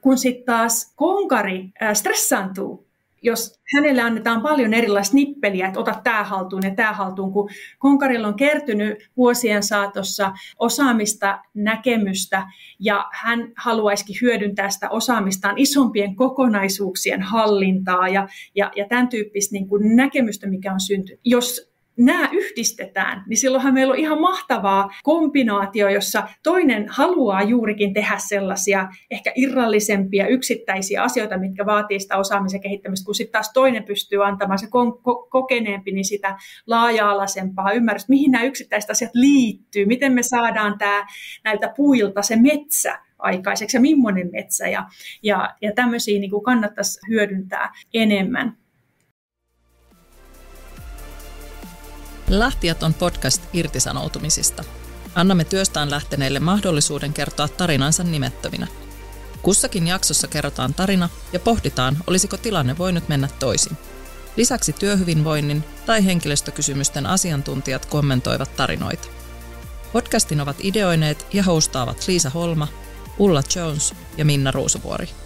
Kun sitten taas konkari stressaantuu, jos hänelle annetaan paljon erilaista nippeliä, että ota tämä haltuun ja tämä haltuun, kun konkarilla on kertynyt vuosien saatossa osaamista, näkemystä ja hän haluaisikin hyödyntää sitä osaamistaan isompien kokonaisuuksien hallintaa ja tämän tyyppistä niin kuin näkemystä, mikä on syntynyt. Jos nämä yhdistetään, niin silloinhan meillä on ihan mahtavaa kombinaatio, jossa toinen haluaa juurikin tehdä sellaisia ehkä irrallisempia yksittäisiä asioita, mitkä vaatii sitä osaamisen kehittämistä, kun sitten taas toinen pystyy antamaan se kokeneempi, niin sitä laaja-alaisempaa ymmärrystä, mihin nämä yksittäiset asiat liittyy, miten me saadaan näiltä puilta se metsä aikaiseksi ja millainen metsä ja tämmöisiä niin kuin kannattaisi hyödyntää enemmän. Lähtijät on podcast irtisanoutumisista. Annamme työstään lähteneille mahdollisuuden kertoa tarinansa nimettöminä. Kussakin jaksossa kerrotaan tarina ja pohditaan, olisiko tilanne voinut mennä toisin. Lisäksi työhyvinvoinnin tai henkilöstökysymysten asiantuntijat kommentoivat tarinoita. Podcastin ovat ideoineet ja hostaavat Liisa Holma, Ulla Jones ja Minna Ruusuvuori.